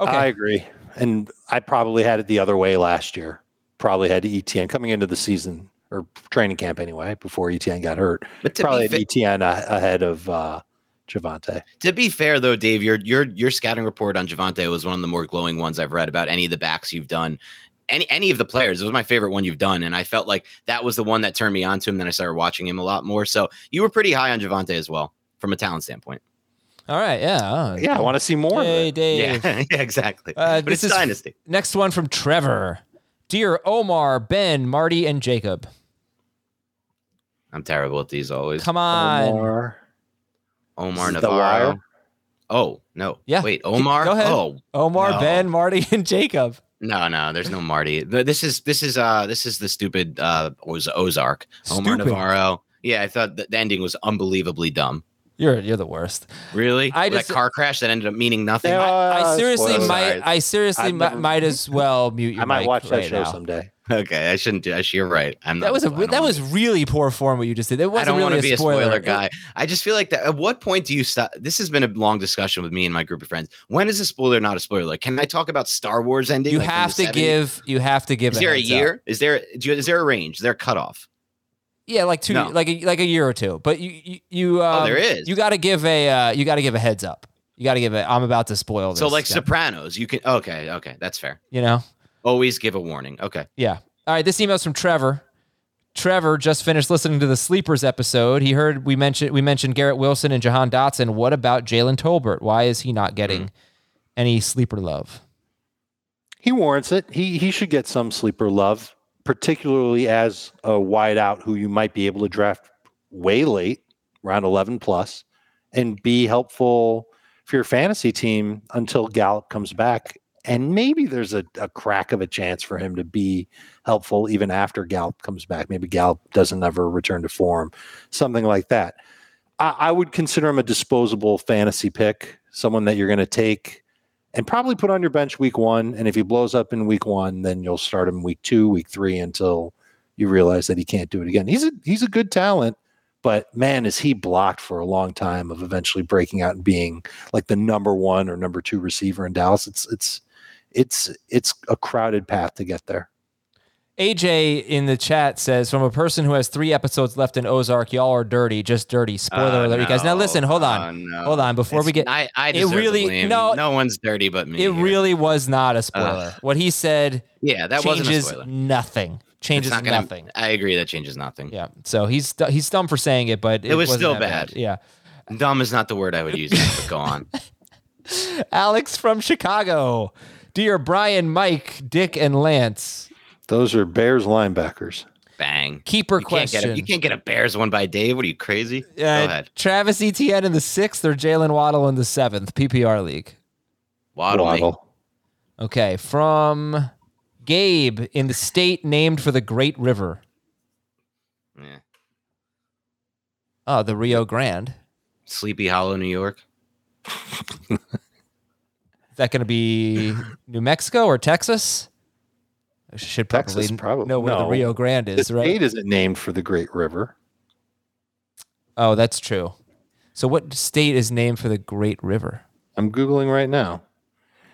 Okay, I agree, and I probably had it the other way last year. Probably had Etienne coming into the season or training camp anyway, before Etienne got hurt. But probably had Etienne ahead of Javonte. To be fair, though, Dave, your scouting report on Javonte was one of the more glowing ones I've read about any of the backs you've done. Any of the players. It was my favorite one you've done, and I felt like that was the one that turned me on to him. Then I started watching him a lot more. So you were pretty high on Javonte as well from a talent standpoint. All right, yeah. I want to see more. Hey, Dave. Yeah, exactly. But this is Dynasty. Next one from Trevor. Dear Omar, Ben, Marty, and Jacob. I'm terrible at these always. Come on. Omar Navarro. Oh, no. Yeah. Wait, Omar? Go ahead. Oh, Omar, no. Ben, Marty, and Jacob. No, there's no Marty. This is the stupid Ozark. Stupid. Omar Navarro. Yeah, I thought the ending was unbelievably dumb. You're the worst. Really? That car crash that ended up meaning nothing. I seriously might as well mute your mic. I might watch that show someday. Okay, I shouldn't do that. You're right. That was really poor form what you just did. I don't want to be a spoiler guy. I just feel like that. At what point do you stop? This has been a long discussion with me and my group of friends. When is a spoiler not a spoiler? Like, can I talk about Star Wars ending? You have to give. Is there a year? Is there a range? Is there a cutoff? Yeah, like a year or two. But you there is. You got to give a heads up. You got to give it. I'm about to spoil this. So like stuff. Sopranos, you can. Okay, that's fair. You know, always give a warning. Okay. Yeah. All right. This email's from Trevor. Trevor just finished listening to the Sleepers episode. He heard we mentioned Garrett Wilson and Jahan Dotson. What about Jalen Tolbert? Why is he not getting any sleeper love? He warrants it. He should get some sleeper love, particularly as a wideout who you might be able to draft way late, round 11 plus, and be helpful for your fantasy team until Gallup comes back. And maybe there's a crack of a chance for him to be helpful even after Gallup comes back. Maybe Gallup doesn't ever return to form, something like that. I would consider him a disposable fantasy pick, someone that you're going to take and probably put on your bench week one. And if he blows up in week one, then you'll start him week two, week three, until you realize that he can't do it again. He's a good talent, but man, is he blocked for a long time of eventually breaking out and being like the number one or number two receiver in Dallas. It's a crowded path to get there. AJ in the chat says, from a person who has 3 episodes left in Ozark, y'all are dirty, just dirty. Spoiler alert, you guys. Now listen, hold on. I deserve the blame. No one's dirty but me. It really was not a spoiler. What he said, that wasn't a spoiler. Nothing. Changes nothing. I agree, that changes nothing. Yeah. So he's dumb for saying it, but it was still bad. Yeah. Dumb is not the word I would use. But go on. Alex from Chicago, dear Brian, Mike, Dick, and Lance. Those are Bears linebackers. Bang. Keeper question. You can't get a Bears one by Dave. What are you, crazy? Go ahead. Travis Etienne in the 6th or Jalen Waddle in the 7th? PPR league. Waddle. Okay. From Gabe in the state named for the Great River. Yeah. Oh, the Rio Grande. Sleepy Hollow, New York. Is that going to be New Mexico or Texas? I should probably know where the Rio Grande is, right? The state isn't named for the Great River. Oh, that's true. So what state is named for the Great River? I'm Googling right now.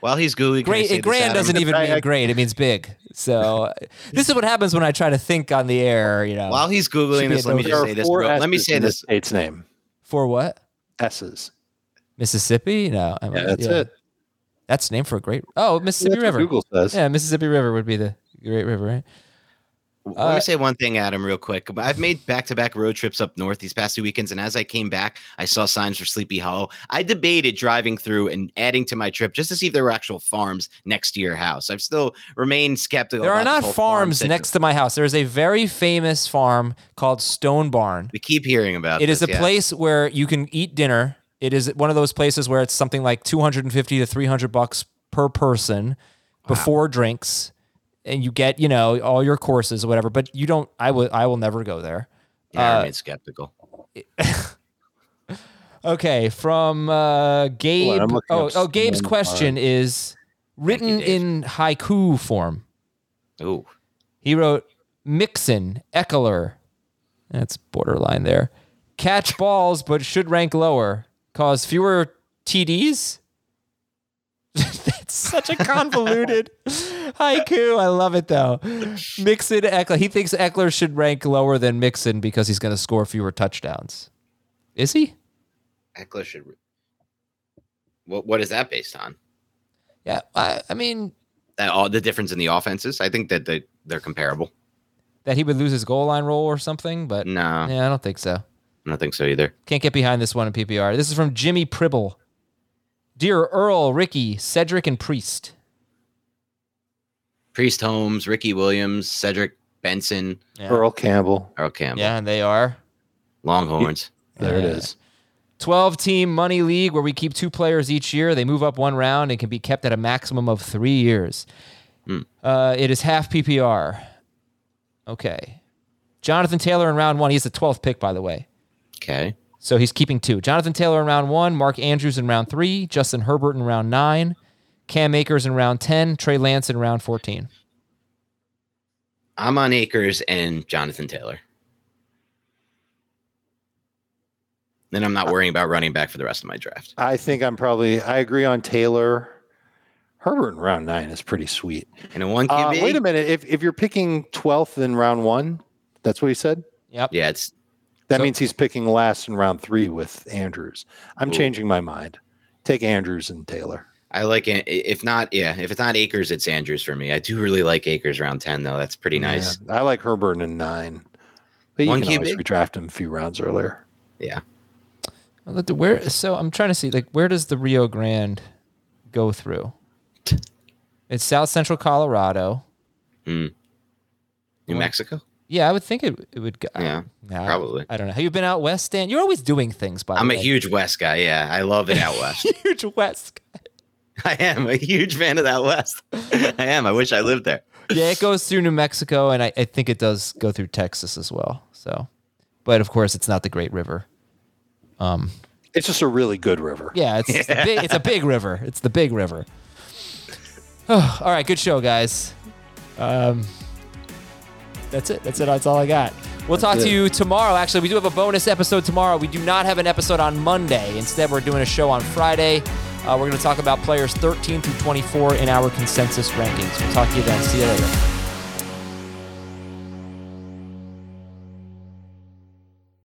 While he's Googling, Grand doesn't even mean great. It means big. So this is what happens when I try to think on the air. You know. While he's Googling this, let me just say this. Let me say this. State's name. For what? S's. Mississippi? No. That's it. That's named for a great... Oh, Mississippi River. Google says. Yeah, Mississippi River would be the... Great River, right? Let me say one thing, Adam, real quick. I've made back-to-back road trips up north these past 2 weekends, and as I came back, I saw signs for Sleepy Hollow. I debated driving through and adding to my trip just to see if there were actual farms next to your house. I've still remained skeptical. There are not farms next to my house. There is a very famous farm called Stone Barn. We keep hearing about it. It is a place where you can eat dinner. It is one of those places where it's something like $250 to $300 per person before drinks. And you get, all your courses or whatever, but you don't. I will never go there. Yeah, I remain skeptical. Okay, from Gabe. Gabe's question is written in haiku form. Ooh, he wrote Mixon, Eckler. That's borderline there. Catch balls, but should rank lower. Cause fewer TDs. That's such a convoluted haiku. I love it, though. Mixon, Eckler. He thinks Eckler should rank lower than Mixon because he's going to score fewer touchdowns. Is he? Eckler should. What is that based on? Yeah, I mean, all the difference in the offenses. I think that they're comparable. That he would lose his goal line role or something, but no, yeah, I don't think so. I don't think so either. Can't get behind this one in PPR. This is from Jimmy Pribble. Dear Earl, Ricky, Cedric, and Priest. Priest Holmes, Ricky Williams, Cedric Benson. Yeah. Earl Campbell. Yeah, and they are. Longhorns. Yeah. There it is. 12-team money league where we keep two players each year. They move up one round and can be kept at a maximum of 3 years. It is half PPR. Okay. Jonathan Taylor in round one. He's the 12th pick, by the way. Okay. So he's keeping two. Jonathan Taylor in round one, Mark Andrews in round 3, Justin Herbert in round 9, Cam Akers in round 10, Trey Lance in round 14. I'm on Akers and Jonathan Taylor. Then I'm not worrying about running back for the rest of my draft. I think I agree on Taylor. Herbert in round 9 is pretty sweet. And a one QB. Wait a minute. If you're picking 12th in round 1, that's what he said? Yep. Yeah, means he's picking last in round 3 with Andrews. I'm changing my mind. Take Andrews and Taylor. I like it. If it's not Akers, it's Andrews for me. I do really like Akers round 10, though. That's pretty nice. Yeah, I like Herbert in 9. But you can always redraft him a few rounds earlier. Yeah. So I'm trying to see, where does the Rio Grande go through? It's South Central Colorado. New Mexico? Yeah, I would think it would go. Yeah, probably. I don't know. Have you been out west, Dan? You're always doing things, by the way. I'm a huge west guy, yeah. I love it out west. Huge west guy. I am a huge fan of that west. I am. I wish I lived there. Yeah, it goes through New Mexico, and I think it does go through Texas as well. So, but, of course, it's not the Great River. It's just a really good river. Yeah, it's a big river. It's the big river. Oh, all right, good show, guys. That's it. That's all I got. We'll talk to you tomorrow. Actually, we do have a bonus episode tomorrow. We do not have an episode on Monday. Instead, we're doing a show on Friday. We're going to talk about players 13 through 24 in our consensus rankings. We'll talk to you then. See you later.